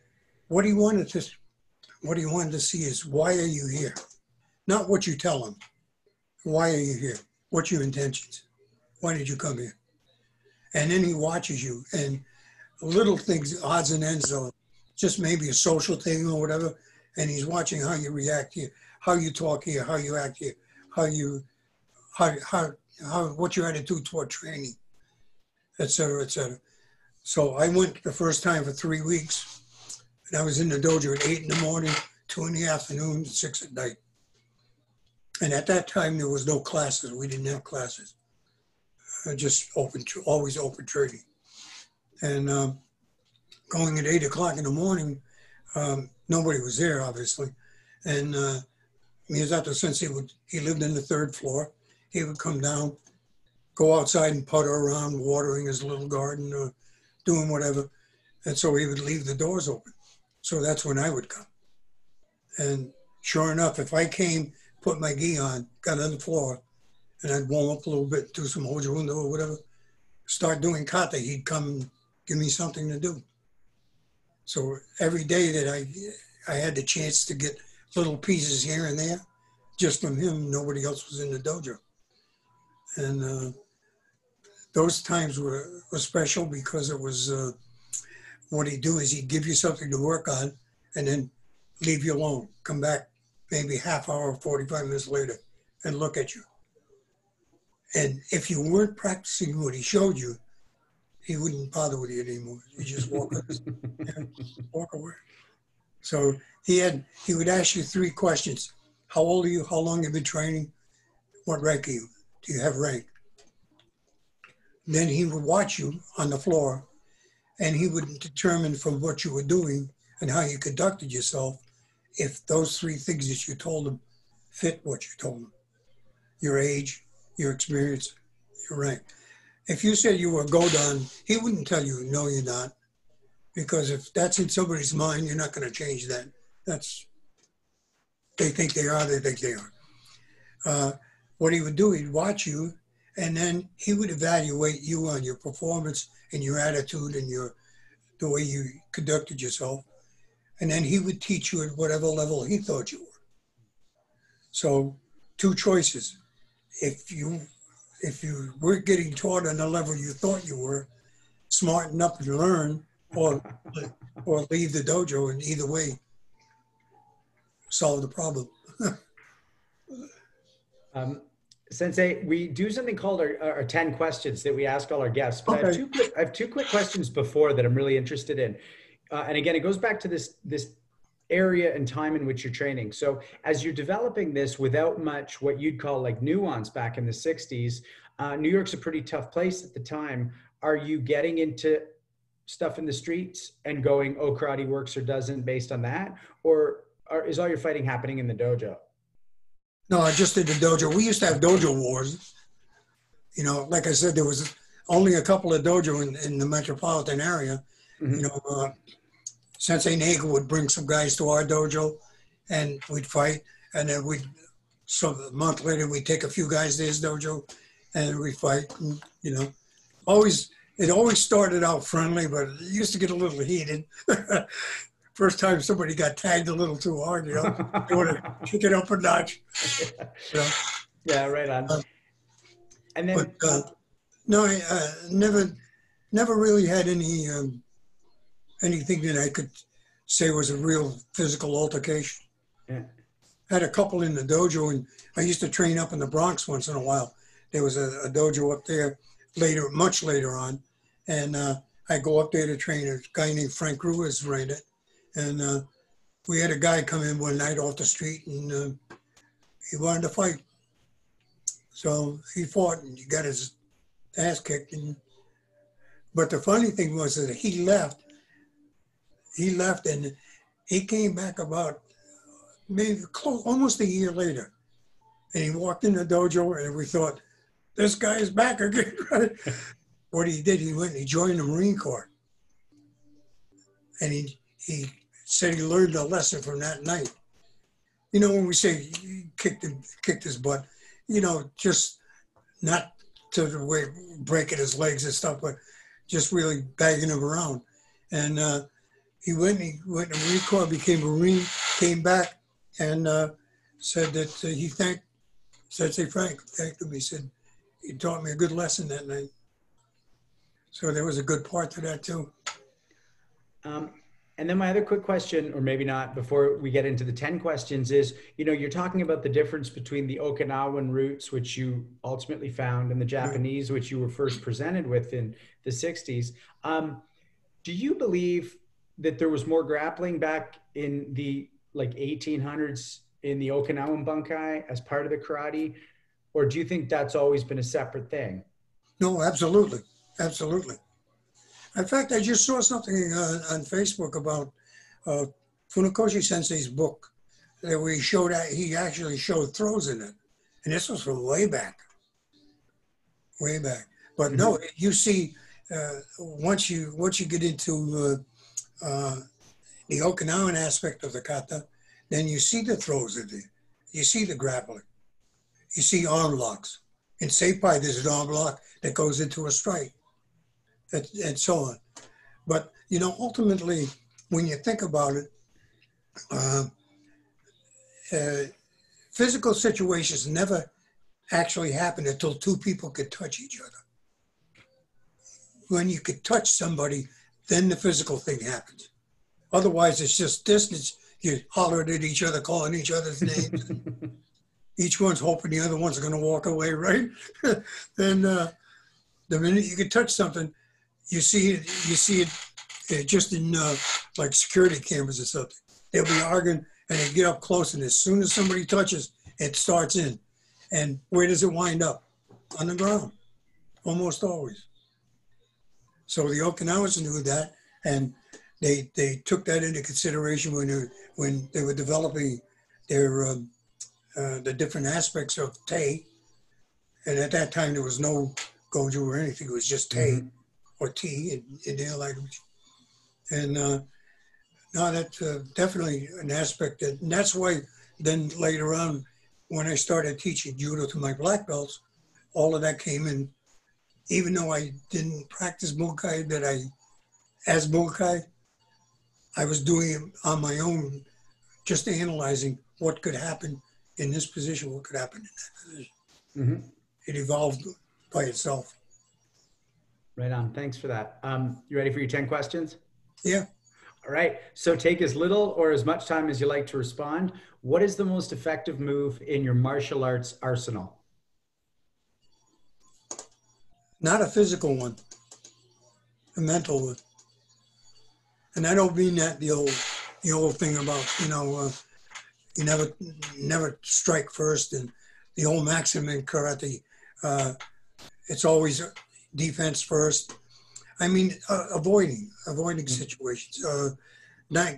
what he wanted to see is, why are you here? Not what you tell him. Why are you here? What's your intentions? Why did you come here? And then he watches you, and little things, odds and ends, or just maybe a social thing or whatever, and he's watching how you react here, how you talk here, how you act here, what your attitude toward training, et cetera, et cetera. So I went the first time for 3 weeks, and I was in the dojo at 8 in the morning, 2 in the afternoon, 6 at night. And at that time, there was no classes. We didn't have classes. Just always open training. And going at 8 o'clock in the morning, nobody was there, obviously. And Miyazato Sensei, he lived in the 3rd floor. He would come down, go outside and putter around, watering his little garden or doing whatever. And so he would leave the doors open. So that's when I would come. And sure enough, if I came, put my gi on, got on the floor, and I'd warm up a little bit, do some hojo undo or whatever, start doing kata, he'd come give me something to do. So every day that I had the chance to get little pieces here and there, just from him. Nobody else was in the dojo. And those times were special, because it was, what he'd do is he'd give you something to work on and then leave you alone. Come back maybe half hour, 45 minutes later and look at you. And if you weren't practicing what he showed you, he wouldn't bother with you anymore. You just walk, walk away. So he would ask you 3 questions. How old are you? How long have you been training? What rank are you? Do you have rank? Then he would watch you on the floor, and he would determine from what you were doing and how you conducted yourself if those three things that you told them fit what you told them. Your age, your experience, your rank. If you said you were Godan, he wouldn't tell you, no, you're not. Because if that's in somebody's mind, you're not going to change that. That's, they think they are, they think they are. What he would do, he'd watch you, and then he would evaluate you on your performance and your attitude and your, the way you conducted yourself. And then he would teach you at whatever level he thought you were. So two choices. If you were getting taught on the level you thought you were, smarten up and learn, or leave the dojo, and either way, solve the problem. Sensei, we do something called our 10 questions that we ask all our guests, but okay. I have two quick questions before that I'm really interested in. And again, it goes back to this area and time in which you're training. So as you're developing this without much what you'd call like nuance back in the 60s, New York's a pretty tough place at the time. Are you getting into stuff in the streets and going, oh, karate works or doesn't based on that? Or is all your fighting happening in the dojo? No, I just did the dojo. We used to have dojo wars. You know, like I said, there was only a couple of dojo in the metropolitan area. Mm-hmm. You know, Sensei Naga would bring some guys to our dojo and we'd fight. And then so a month later, we'd take a few guys to his dojo and we'd fight, and, you know. It always started out friendly, but it used to get a little heated. First time somebody got tagged a little too hard, you know, they would have kicked it up a notch. You know? Yeah, right on. And then, but, no, I never really had anything that I could say was a real physical altercation. Yeah. Had a couple in the dojo, and I used to train up in the Bronx once in a while. There was a dojo up there later, much later on, and I go up there to train. A guy named Frank Ruiz ran it. And we had a guy come in one night off the street, and he wanted to fight. So he fought, and he got his ass kicked. But the funny thing was that he left, and he came back about maybe almost a year later. And he walked in the dojo, and we thought, this guy is back again. What he did, he went and he joined the Marine Corps. And he said he learned a lesson from that night. You know, when we say he kicked his butt, you know, just not to the way breaking his legs and stuff, but just really bagging him around. And he went to Marine Corps, became a Marine, came back, and said that he thanked Sensei Frank. Thanked him. He said he taught me a good lesson that night. So there was a good part to that too. And then my other quick question, or maybe not, before we get into the 10 questions is, you know, you're talking about the difference between the Okinawan roots, which you ultimately found, and the Japanese, which you were first presented with in the 60s. Do you believe that there was more grappling back in the like 1800s in the Okinawan bunkai as part of the karate? Or do you think that's always been a separate thing? No, absolutely. Absolutely. In fact, I just saw something on Facebook about Funakoshi Sensei's book where he actually showed throws in it. And this was from way back. Way back. But no, you see, once you get into the Okinawan aspect of the kata, then you see the throws in there. You see the grappling. You see arm locks. In Seipai, there's an arm lock that goes into a strike. And so on. But, you know, ultimately, when you think about it, physical situations never actually happen until two people could touch each other. When you could touch somebody, then the physical thing happens. Otherwise, it's just distance. You hollered at each other, calling each other's names. Each one's hoping the other one's going to walk away, right? Then the minute you could touch something, You see it just in like security cameras or something. They'll be arguing and they get up close, and as soon as somebody touches, it starts in. And where does it wind up? On the ground, almost always. So the Okinawans knew that, and they took that into consideration when they were developing their the different aspects of Tei. And at that time, there was no Goju or anything. It was just Tei or T in their language. And no, that's definitely an aspect. And that's why then later on, when I started teaching Judo to my black belts, all of that came in. Even though I didn't practice Muay Thai, as Muay Thai, I was doing it on my own, just analyzing what could happen in this position, what could happen in that position. Mm-hmm. It evolved by itself. Right on. Thanks for that. You ready for your 10 questions? Yeah. All right. So take as little or as much time as you like to respond. What is the most effective move in your martial arts arsenal? Not a physical one, a mental one. And I don't mean that the old thing about, you know, you never strike first, and the old maxim in karate, it's always defense first. I mean, avoiding situations, not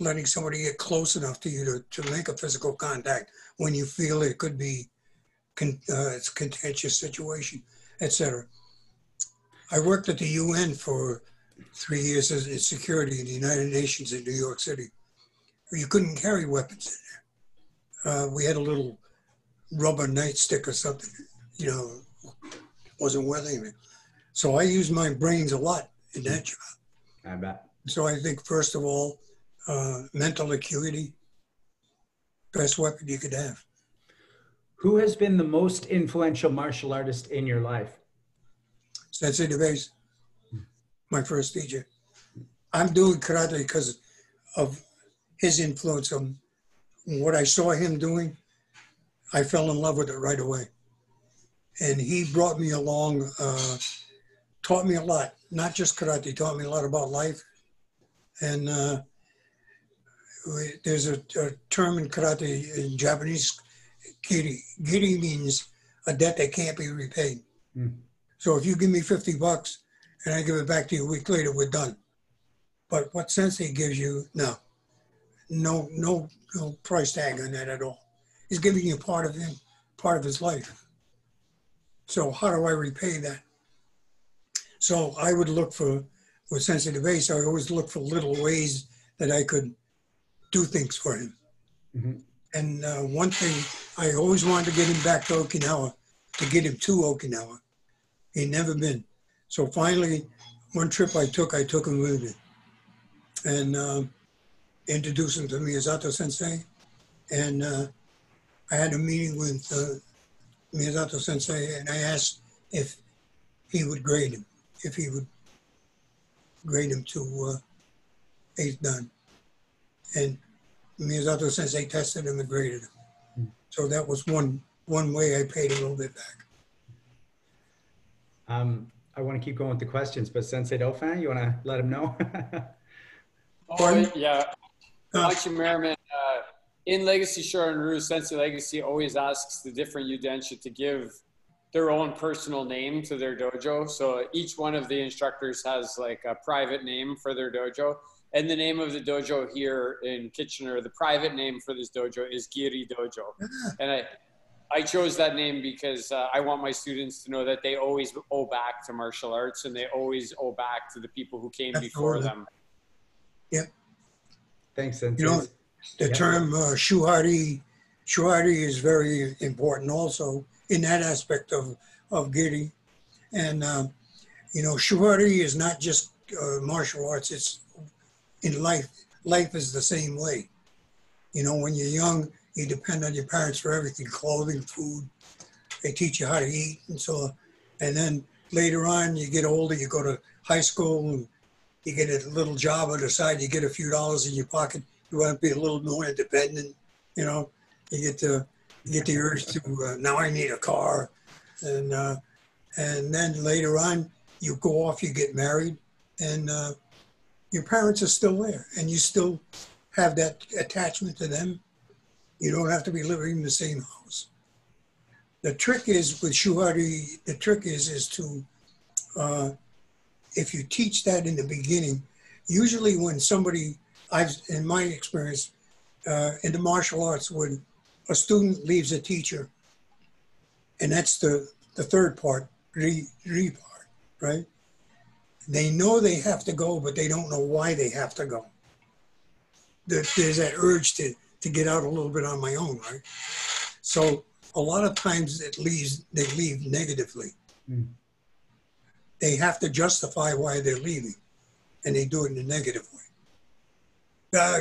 letting somebody get close enough to you to make a physical contact when you feel it could be it's a contentious situation, etc. I worked at the UN for 3 years in security in the United Nations in New York City. You couldn't carry weapons in there. We had a little rubber nightstick or something, you know, wasn't worth anything. So I used my brains a lot in that job. I bet. So I think, first of all, mental acuity, best weapon you could have. Who has been the most influential martial artist in your life? Sensei DeBise, my first teacher. I'm doing karate because of his influence on what I saw him doing. I fell in love with it right away. And he brought me along, taught me a lot, not just karate, taught me a lot about life. And there's a term in karate in Japanese, giri. Giri means a debt that can't be repaid. Mm. So if you give me $50 and I give it back to you a week later, we're done. But what sensei gives you, no price tag on that at all. He's giving you part of his life. So how do I repay that? So I would look for, with Sensei DeBise, I always look for little ways that I could do things for him. Mm-hmm. And one thing, I always wanted to get him back to Okinawa, to get him to Okinawa. He'd never been. So finally, one trip I took him with me. And introduced him to Miyazato Sensei. And I had a meeting with Miyazato Sensei, and I asked if he would grade him, to eighth dan. And Miyazato Sensei tested him and graded him. Mm. So that was one way I paid a little bit back. I want to keep going with the questions, but Sensei Dauphin, you want to let him know? Oh, yeah. Hanshi Merriman. In Legacy Shitō-ryū, Sensei Legacy always asks the different Yudensha to give their own personal name to their dojo. So each one of the instructors has like a private name for their dojo. And the name of the dojo here in Kitchener, the private name for this dojo is Giri Dojo. And I chose that name because I want my students to know that they always owe back to martial arts and they always owe back to the people who came before them. Yep. Thanks, Sensei. You know, the term shuhari is very important also in that aspect of giri. And, you know, shuhari is not just martial arts, it's in life. Life is the same way. You know, when you're young, you depend on your parents for everything, clothing, food. They teach you how to eat and so on. And then later on, you get older, you go to high school, and you get a little job on the side, you get a few dollars in your pocket. You want to be a little more independent, you know. You get the urge to now I need a car, and then later on you go off, you get married, and your parents are still there, and you still have that attachment to them. You don't have to be living in the same house. The trick is with shuhari. The trick is to if you teach that in the beginning, usually when somebody, in my experience, in the martial arts, when a student leaves a teacher, and that's the third part, re part, right? They know they have to go, but they don't know why they have to go. There's that urge to get out a little bit on my own, right? So a lot of times it leaves, they leave negatively. Mm. They have to justify why they're leaving, and they do it in a negative way.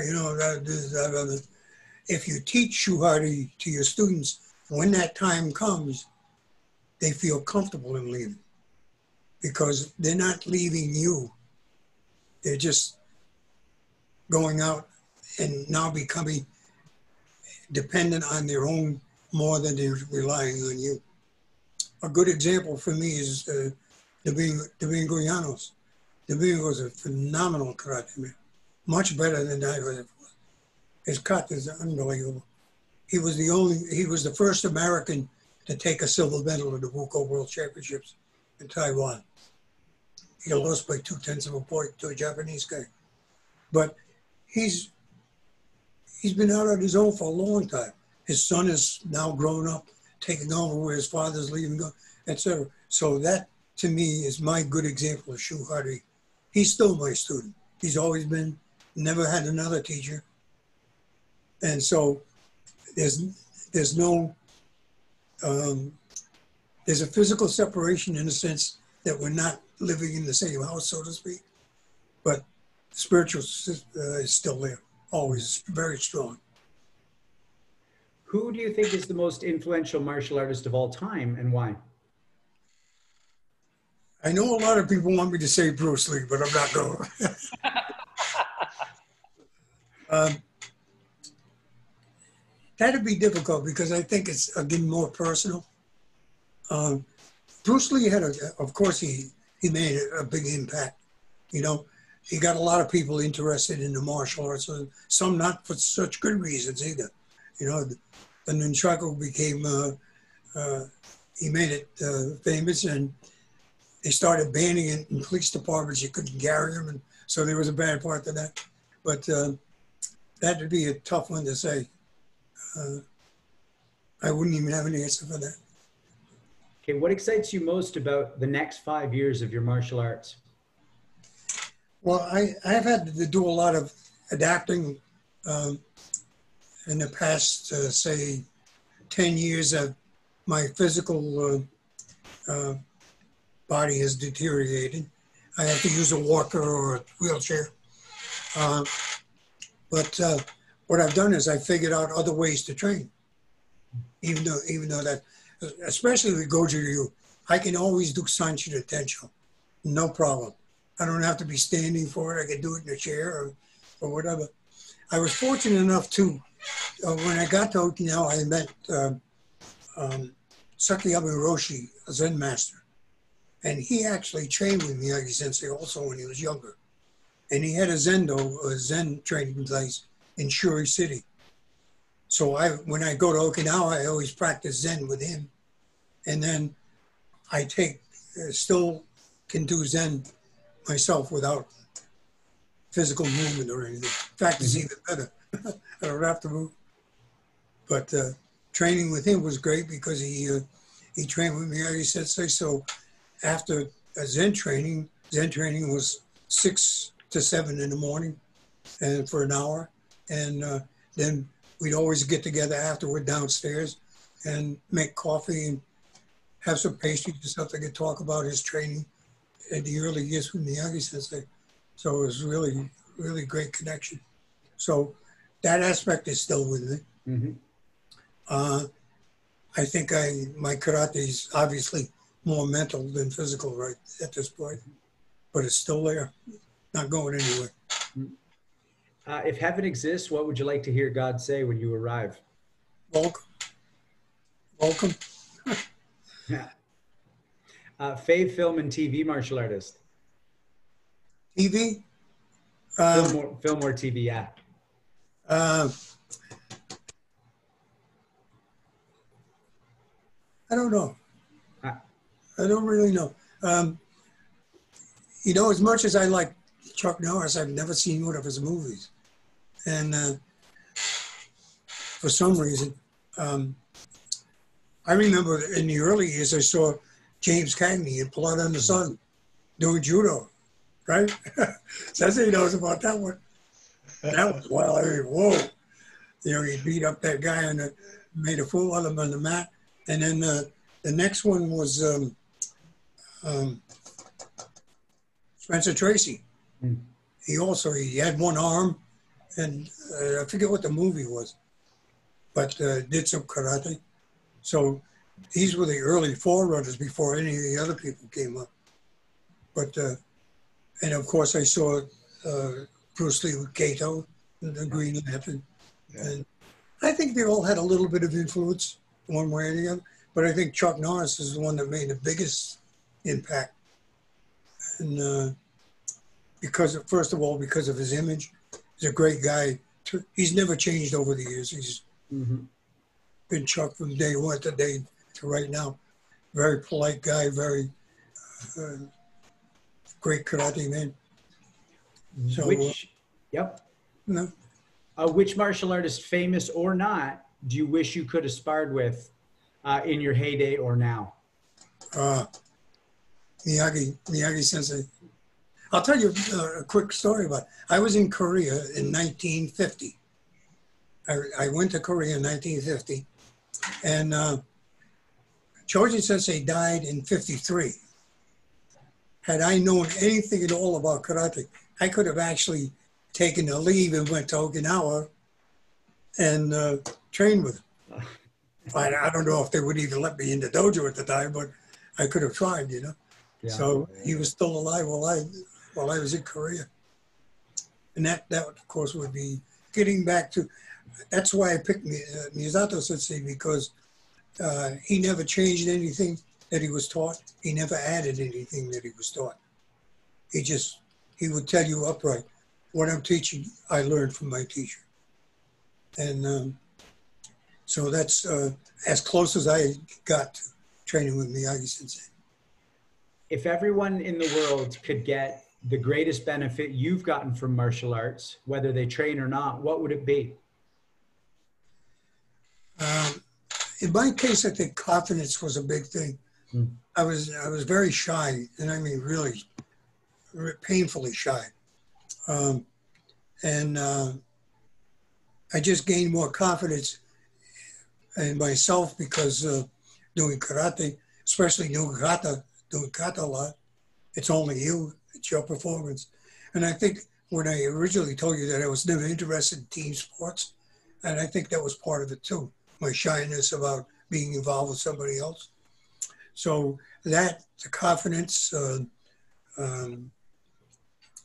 You know, if you teach Shuhari to your students, when that time comes, they feel comfortable in leaving because they're not leaving you. They're just going out and now becoming dependent on their own more than they're relying on you. A good example for me is Domingo Llanos. Domingo was a phenomenal karate man, much better than I was. His cut is unbelievable. He was the first American to take a silver medal at the WUKO World Championships in Taiwan. He lost by 0.2 of a point to a Japanese guy. But he's been out on his own for a long time. His son is now grown up, taking over where his father's leaving, etc. So that, to me, is my good example of Shuhari. He's still my student. He's always been, never had another teacher. And so there's no, there's a physical separation in the sense that we're not living in the same house, so to speak, but spiritual is still there, always very strong. Who do you think is the most influential martial artist of all time, and why? I know a lot of people want me to say Bruce Lee, but I'm not going to. That'd be difficult because I think it's, again, more personal. Bruce Lee had, of course, he made a big impact. You know, he got a lot of people interested in the martial arts, some not for such good reasons either. You know, the nunchaku became, he made it famous, and they started banning it in police departments. You couldn't carry them, and so there was a bad part to that. But that would be a tough one to say. I wouldn't even have an answer for that. Okay, what excites you most about the next 5 years of your martial arts? Well, I've had to do a lot of adapting. In the past, say, 10 years, my physical body has deteriorated. I have to use a walker or a wheelchair. What I've done is I figured out other ways to train. Even though that, especially with Goju Ryu, I can always do Sanchi to Tencho, no problem. I don't have to be standing for it. I can do it in a chair or whatever. I was fortunate enough to, when I got to Okinawa, I met Sakuyabe Roshi, a Zen master. And he actually trained with Miyagi Sensei also when he was younger. And he had a Zendo, a Zen training place in Shuri City. So when I go to Okinawa, I always practice Zen with him. And then I still can do Zen myself without physical movement or anything. In fact, it's even better. I don't have to move. But training with him was great because he trained with Miyagi Sensei. So after Zen training was 6 to 7 in the morning and for an hour. And then we'd always get together afterward downstairs and make coffee and have some pastries and something and talk about his training in the early years with Miyagi Sensei. So it was really, really great connection. So that aspect is still with me. Mm-hmm. I think my karate is obviously more mental than physical right at this point, but it's still there, not going anywhere. Mm-hmm. If heaven exists, what would you like to hear God say when you arrive? Welcome. Welcome. Yeah. Fave film and TV martial artist? TV? Film or TV, yeah. I don't know. I don't really know. You know, as much as I like Chuck Norris, I've never seen one of his movies. And for some reason, I remember in the early years, I saw James Cagney in Blood and the Sun doing judo, right? Sensei knows about that one. That was wild. I mean, whoa. You know, he beat up that guy and made a fool out of him on the mat. And then the next one was Spencer Tracy. Mm. He had one arm, and I forget what the movie was, but did some karate. So these were the early forerunners before any of the other people came up. But, and of course I saw Bruce Lee with Kato, the Green Lantern. Yeah. And I think they all had a little bit of influence one way or the other, but I think Chuck Norris is the one that made the biggest impact. And because of his image, he's a great guy. He's never changed over the years. He's been Chuck from day one to right now. Very polite guy, very great karate man. So, which martial artist, famous or not, do you wish you could have sparred with in your heyday or now? Miyagi Sensei. I'll tell you a quick story about it. I was in Korea in 1950. I went to Korea in 1950, and Chojun Sensei died in 53. Had I known anything at all about karate, I could have actually taken a leave and went to Okinawa and trained with him. I don't know if they would even let me in the dojo at the time, but I could have tried, you know. Yeah. So he was still alive while I was in Korea. And that of course would be getting back to, that's why I picked Miyazato Sensei, because he never changed anything that he was taught. He never added anything that he was taught. He would tell you upright, what I'm teaching, I learned from my teacher. And so that's as close as I got to training with Miyagi Sensei. If everyone in the world could get the greatest benefit you've gotten from martial arts, whether they train or not, what would it be? In my case, I think confidence was a big thing. Mm. I was very shy, and I mean really painfully shy. I just gained more confidence in myself because doing karate, especially doing kata a lot, it's only you, it's your performance. And I think when I originally told you that I was never interested in team sports, and I think that was part of it too, my shyness about being involved with somebody else. So that, the confidence,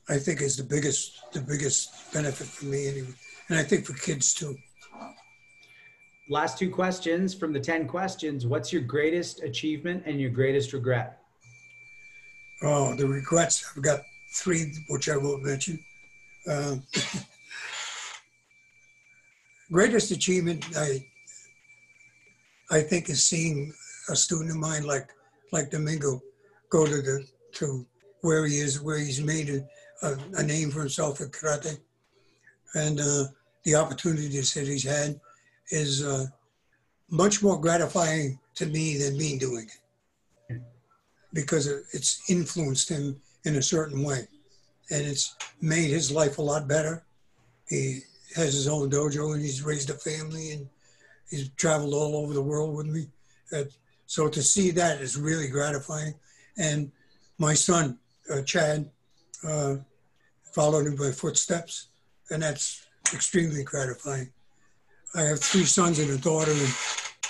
I think is the biggest benefit for me anyway. And I think for kids too. Last two questions from the 10 questions. What's your greatest achievement and your greatest regret? Oh, the regrets. I've got three, which I won't mention. Greatest achievement, I think, is seeing a student of mine like Domingo go to where he is, where he's made a name for himself in karate. And the opportunities that he's had is much more gratifying to me than me doing it, because it's influenced him in a certain way, and it's made his life a lot better. He has his own dojo, and he's raised a family, and he's traveled all over the world with me. So to see that is really gratifying. And my son, Chad, followed in my footsteps, and that's extremely gratifying. I have three sons and a daughter, and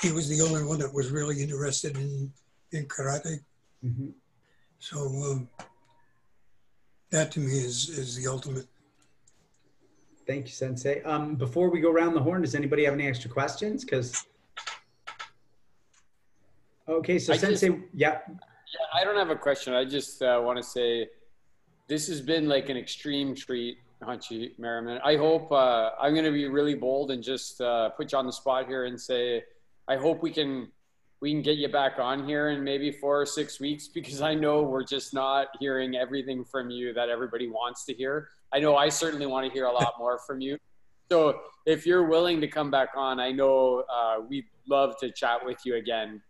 he was the only one that was really interested in karate. Mm-hmm. So that to me is the ultimate. Thank you, Sensei. Before we go around the horn, does anybody have any extra questions? Okay, so I don't have a question. I just want to say this has been like an extreme treat, Hanshi Merriman. I hope I'm going to be really bold and just put you on the spot here and say I hope we can we can get you back on here in maybe 4 or 6 weeks, because I know we're just not hearing everything from you that everybody wants to hear. I know I certainly want to hear a lot more from you. So if you're willing to come back on, I know we'd love to chat with you again.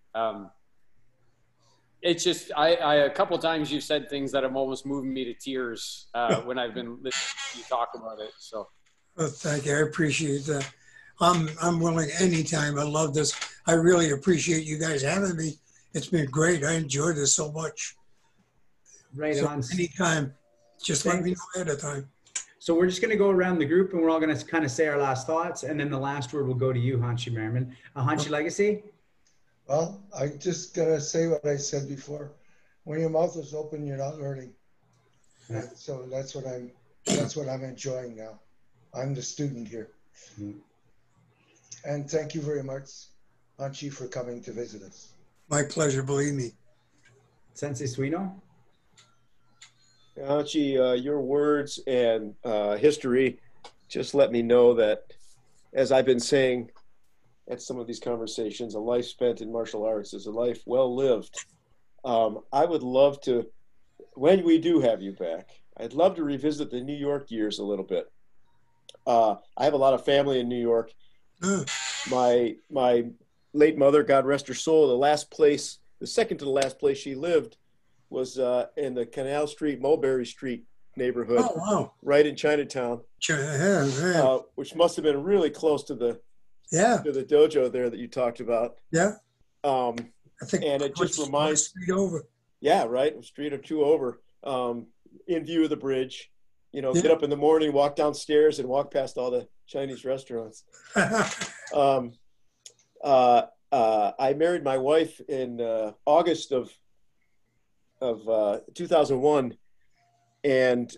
It's just, a couple times you've said things that have almost moved me to tears when I've been listening to you talk about it. So, well, thank you. I appreciate that. I'm willing anytime. I love this. I really appreciate you guys having me. It's been great. I enjoyed this so much. Right on. Anytime. Just let me know ahead of time. So we're just going to go around the group and we're all going to kind of say our last thoughts. And then the last word will go to you, Hanshi Merriman. Hanshi Legacy? Well, I just got to say what I said before. When your mouth is open, you're not learning. Yeah. So that's what I'm enjoying now. I'm the student here. Mm-hmm. And thank you very much, Hanshi, for coming to visit us. My pleasure, believe me. Sensei Suino? Hanshi, your words and history just let me know that, as I've been saying at some of these conversations, a life spent in martial arts is a life well lived. I would love to, when we do have you back, I'd love to revisit the New York years a little bit. I have a lot of family in New York. My late mother, God rest her soul, the second to the last place she lived was in the Canal Street, Mulberry Street neighborhood, right in Chinatown, which must have been really close to the to the dojo there that you talked about. Yeah, I think, and it just reminds me over. Yeah, right, a street or two over, in view of the bridge. You know, get up in the morning, walk downstairs, and walk past all the Chinese restaurants. I married my wife in August of 2001, and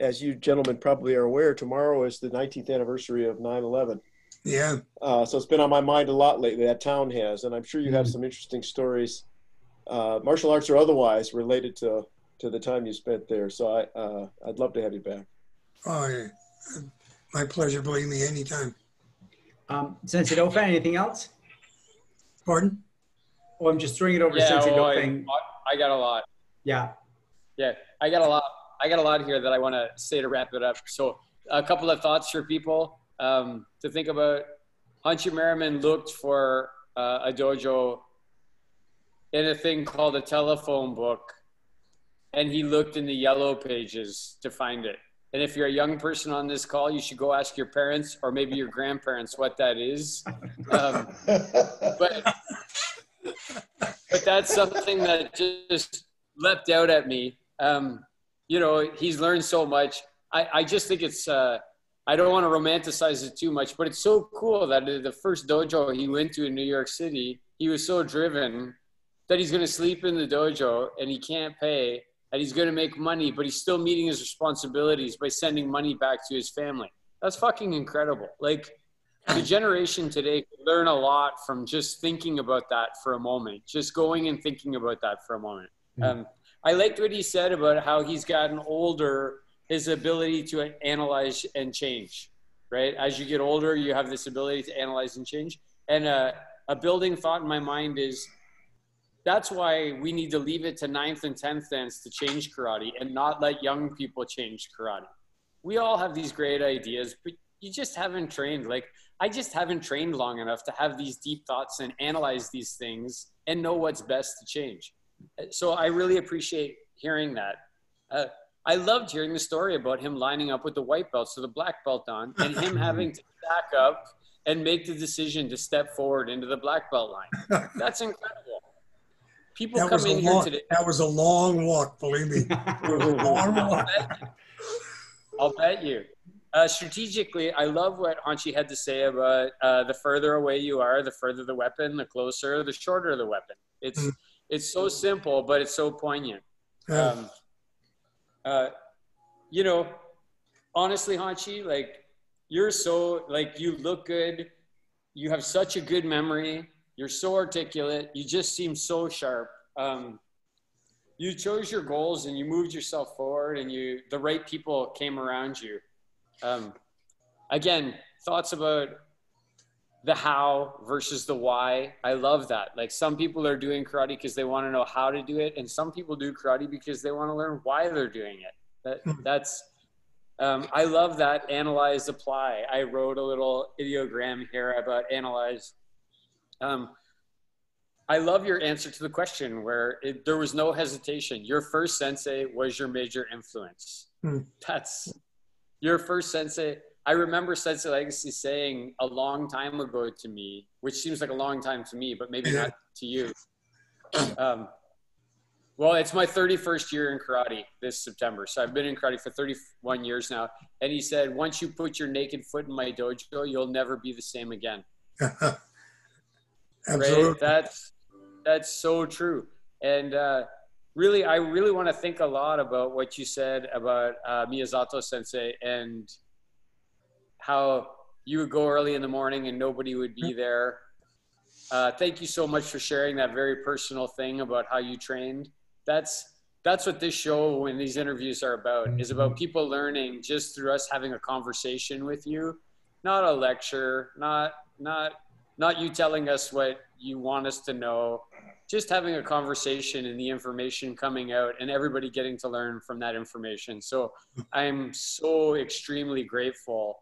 as you gentlemen probably are aware, tomorrow is the 19th anniversary of 9/11. Yeah. So it's been on my mind a lot lately. That town has, and I'm sure you have some interesting stories, martial arts or otherwise, related to the time you spent there. So I'd love to have you back. Oh, yeah. My pleasure, believe me, anytime. Sensei Dauphin, anything else? Pardon? Oh, I'm just throwing it over to Sensei Dauphin. I got a lot. Yeah. Yeah, I got a lot. I got a lot here that I want to say to wrap it up. So a couple of thoughts for people to think about. Hanshi Merriman looked for a dojo in a thing called a telephone book, and he looked in the yellow pages to find it. And if you're a young person on this call, you should go ask your parents or maybe your grandparents what that is. But that's something that just leapt out at me. You know, he's learned so much. I just think it's, I don't want to romanticize it too much, but it's so cool that the first dojo he went to in New York City, he was so driven that he's going to sleep in the dojo and he can't pay, and he's going to make money, but he's still meeting his responsibilities by sending money back to his family. That's fucking incredible. Like, the generation today could learn a lot from just thinking about that for a moment, just going and thinking about that for a moment. I liked what he said about how he's gotten older, his ability to analyze and change, right? As you get older, you have this ability to analyze and change. And a building thought in my mind is, that's why we need to leave it to 9th and 10th dance to change karate and not let young people change karate. We all have these great ideas, but you just haven't trained. Like, I just haven't trained long enough to have these deep thoughts and analyze these things and know what's best to change. So I really appreciate hearing that. I loved hearing the story about him lining up with the white belt, so the black belt on, and him having to back up and make the decision to step forward into the black belt line. That's incredible. People that come in here today. That was a long walk, believe me. I'll bet you. Strategically, I love what Hanshi had to say about the further away you are, the further the weapon, the closer, the shorter the weapon. It's so simple, but it's so poignant. You know, honestly, Hanshi, like, you're so, like, you look good. You have such a good memory. You're so articulate. You just seem so sharp. You chose your goals and you moved yourself forward, and the right people came around you. Again, thoughts about the how versus the why. I love that. Like, some people are doing karate because they want to know how to do it, and some people do karate because they want to learn why they're doing it. That's I love that. Analyze, apply. I wrote a little ideogram here about analyze. I love your answer to the question where there was no hesitation. Your first sensei was your major influence. That's your first sensei. I remember Sensei Legacy saying a long time ago to me, which seems like a long time to me, but maybe not to you. Well, it's my 31st year in karate this September. So I've been in karate for 31 years now. And he said, once you put your naked foot in my dojo, you'll never be the same again. Absolutely. Right? That's so true. And really, I really want to think a lot about what you said about Miyazato Sensei and how you would go early in the morning and nobody would be there. Thank you so much for sharing that very personal thing about how you trained. That's what this show and these interviews are about, is about people learning just through us having a conversation with you, not a lecture, not you telling us what you want us to know, just having a conversation and the information coming out and everybody getting to learn from that information. So I'm so extremely grateful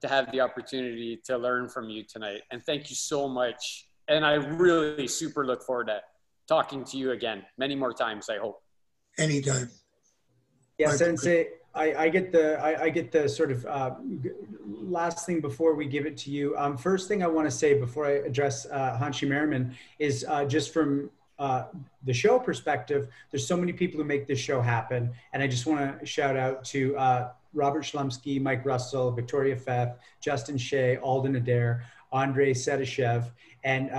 to have the opportunity to learn from you tonight. And thank you so much. And I really super look forward to talking to you again, many more times, I hope. Anytime. Yeah, Sensei, I get the sort of last thing before we give it to you. First thing I want to say before I address Hanshi Merriman is just from the show perspective, there's so many people who make this show happen. And I just want to shout out to Robert Shlumsky, Mike Russell, Victoria Feth, Justin Shea, Alden Adair, Andrei Sedashev, and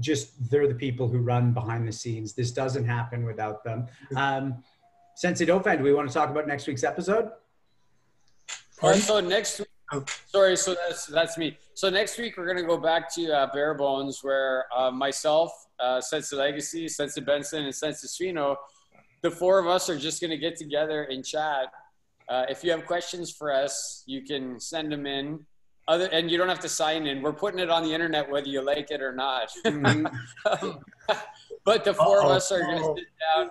just they're the people who run behind the scenes. This doesn't happen without them. Sensei Dauphin, do we want to talk about next week's episode? So next week, sorry, so that's me. So next week, we're going to go back to Bare Bones, where myself, Sensei Legacy, Sensei Benson, and Sensei Suino, the four of us are just going to get together and chat. If you have questions for us, you can send them in. And you don't have to sign in. We're putting it on the internet whether you like it or not. But the four of us are going to sit down.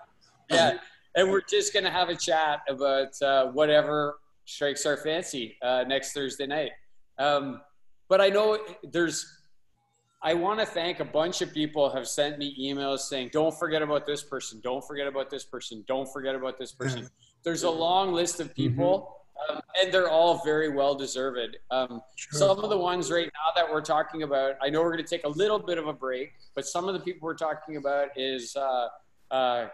Yeah, and we're just going to have a chat about whatever strikes our fancy next Thursday night. But I know I want to thank a bunch of people who have sent me emails saying, don't forget about this person. Don't forget about this person. Don't forget about this person. There's a long list of people, and they're all very well deserved. Some of the ones right now that we're talking about, I know we're going to take a little bit of a break, but some of the people we're talking about is Kiyoshimari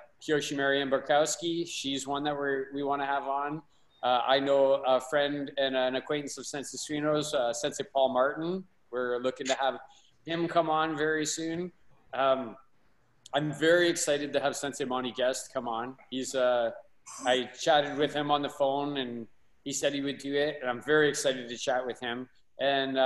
Barkowski. She's one that we want to have on. I know a friend and an acquaintance of Sensei Suino's, Sensei Paul Martin. We're looking to have him come on very soon. I'm very excited to have Sensei Monty Guest come on. He's I chatted with him on the phone and he said he would do it. And I'm very excited to chat with him. And,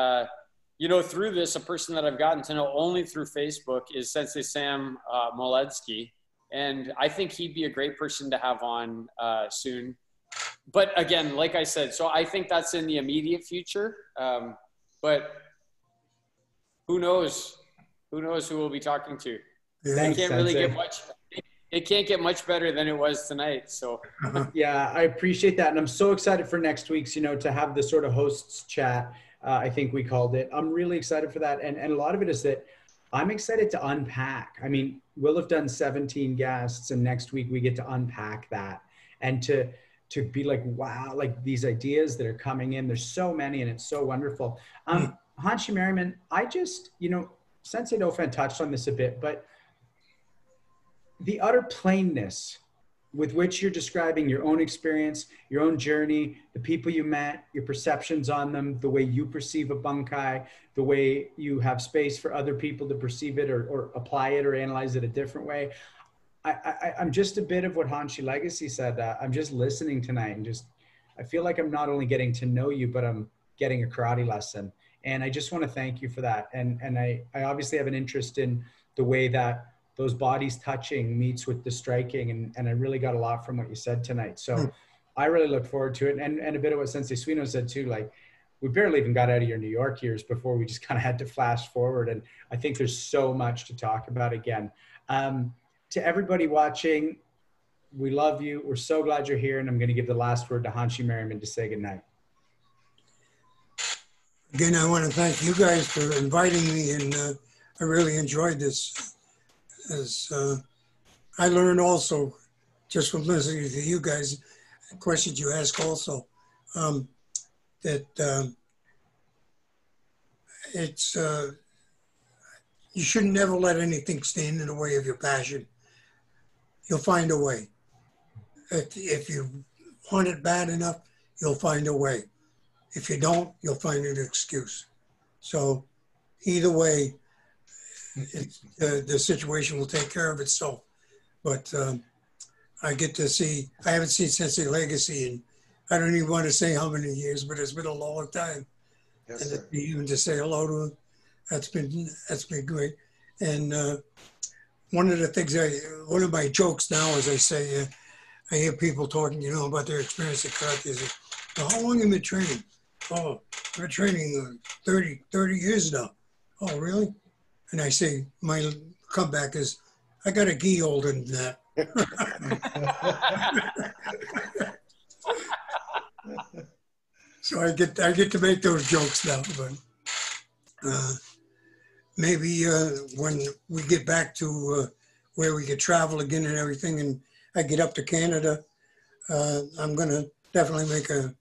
you know, through this, a person that I've gotten to know only through Facebook is Sensei Sam Moletsky. And I think he'd be a great person to have on soon. But again, like I said, so I think that's in the immediate future. But who knows? Who knows who we'll be talking to? Thanks, I can't really get much. It can't get much better than it was tonight, so. Yeah, I appreciate that. And I'm so excited for next week's, you know, to have the sort of hosts chat, I think we called it. I'm really excited for that. And a lot of it is that I'm excited to unpack. I mean, we'll have done 17 guests and next week we get to unpack that and to be like, wow, like these ideas that are coming in, there's so many and it's so wonderful. Hanshi Merriman, I just, you know, Sensei Dauphin touched on this a bit, but the utter plainness with which you're describing your own experience, your own journey, the people you met, your perceptions on them, the way you perceive a bunkai, the way you have space for other people to perceive it or apply it or analyze it a different way. I'm just a bit of what Hanshi Legacy said. I'm just listening tonight and just, I feel like I'm not only getting to know you, but I'm getting a karate lesson. And I just want to thank you for that. And I obviously have an interest in the way that those bodies touching meets with the striking. And I really got a lot from what you said tonight. So I really look forward to it. And a bit of what Sensei Suino said too, like we barely even got out of your New York years before we just kind of had to flash forward. And I think there's so much to talk about again. To everybody watching, we love you. We're so glad you're here. And I'm going to give the last word to Hanshi Merriman to say goodnight. Again, I want to thank you guys for inviting me, and I really enjoyed this. As I learned also, just from listening to you guys, questions you ask also, that it's, you should never let anything stand in the way of your passion. You'll find a way. If you want it bad enough, you'll find a way. If you don't, you'll find an excuse. So either way, the situation will take care of itself. But I get to see, I haven't seen Sensei Legacy in, I don't even want to say how many years, but it's been a long time. Yes, and even to say hello to him, that's been great. And one of the things, one of my jokes now is I say, I hear people talking, you know, about their experience at karate. How long have you been training? Oh, I've been training 30 years now. Oh, really? And I say, my comeback is, I got a gi older than that. So I get to make those jokes now. But maybe when we get back to where we could travel again and everything, and I get up to Canada, I'm going to definitely make a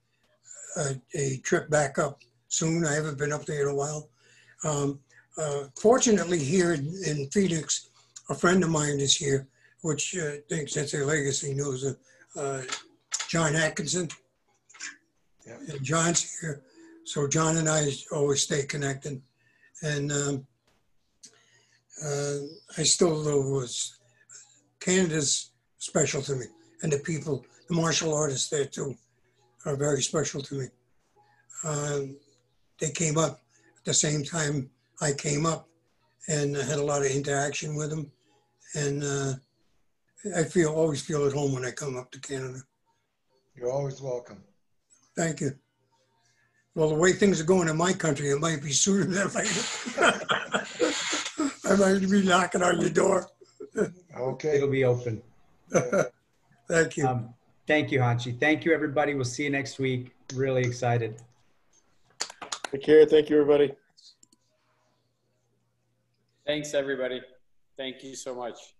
trip back up soon. I haven't been up there in a while. Fortunately, here in Phoenix, a friend of mine is here, which I think Sensei Legacy knows, John Atkinson. Yeah. And John's here, so John and I always stay connected. And I still know Canada's special to me, and the people, the martial artists there too, are very special to me. They came up at the same time I came up, and I had a lot of interaction with them. And I always feel at home when I come up to Canada. You're always welcome. Thank you. Well, the way things are going in my country, it might be sooner than later. I might be knocking on your door. Okay. It'll be open. Thank you. Thank you, Hanshi. Thank you, everybody. We'll see you next week. Really excited. Take care. Thank you, everybody. Thanks, everybody. Thank you so much.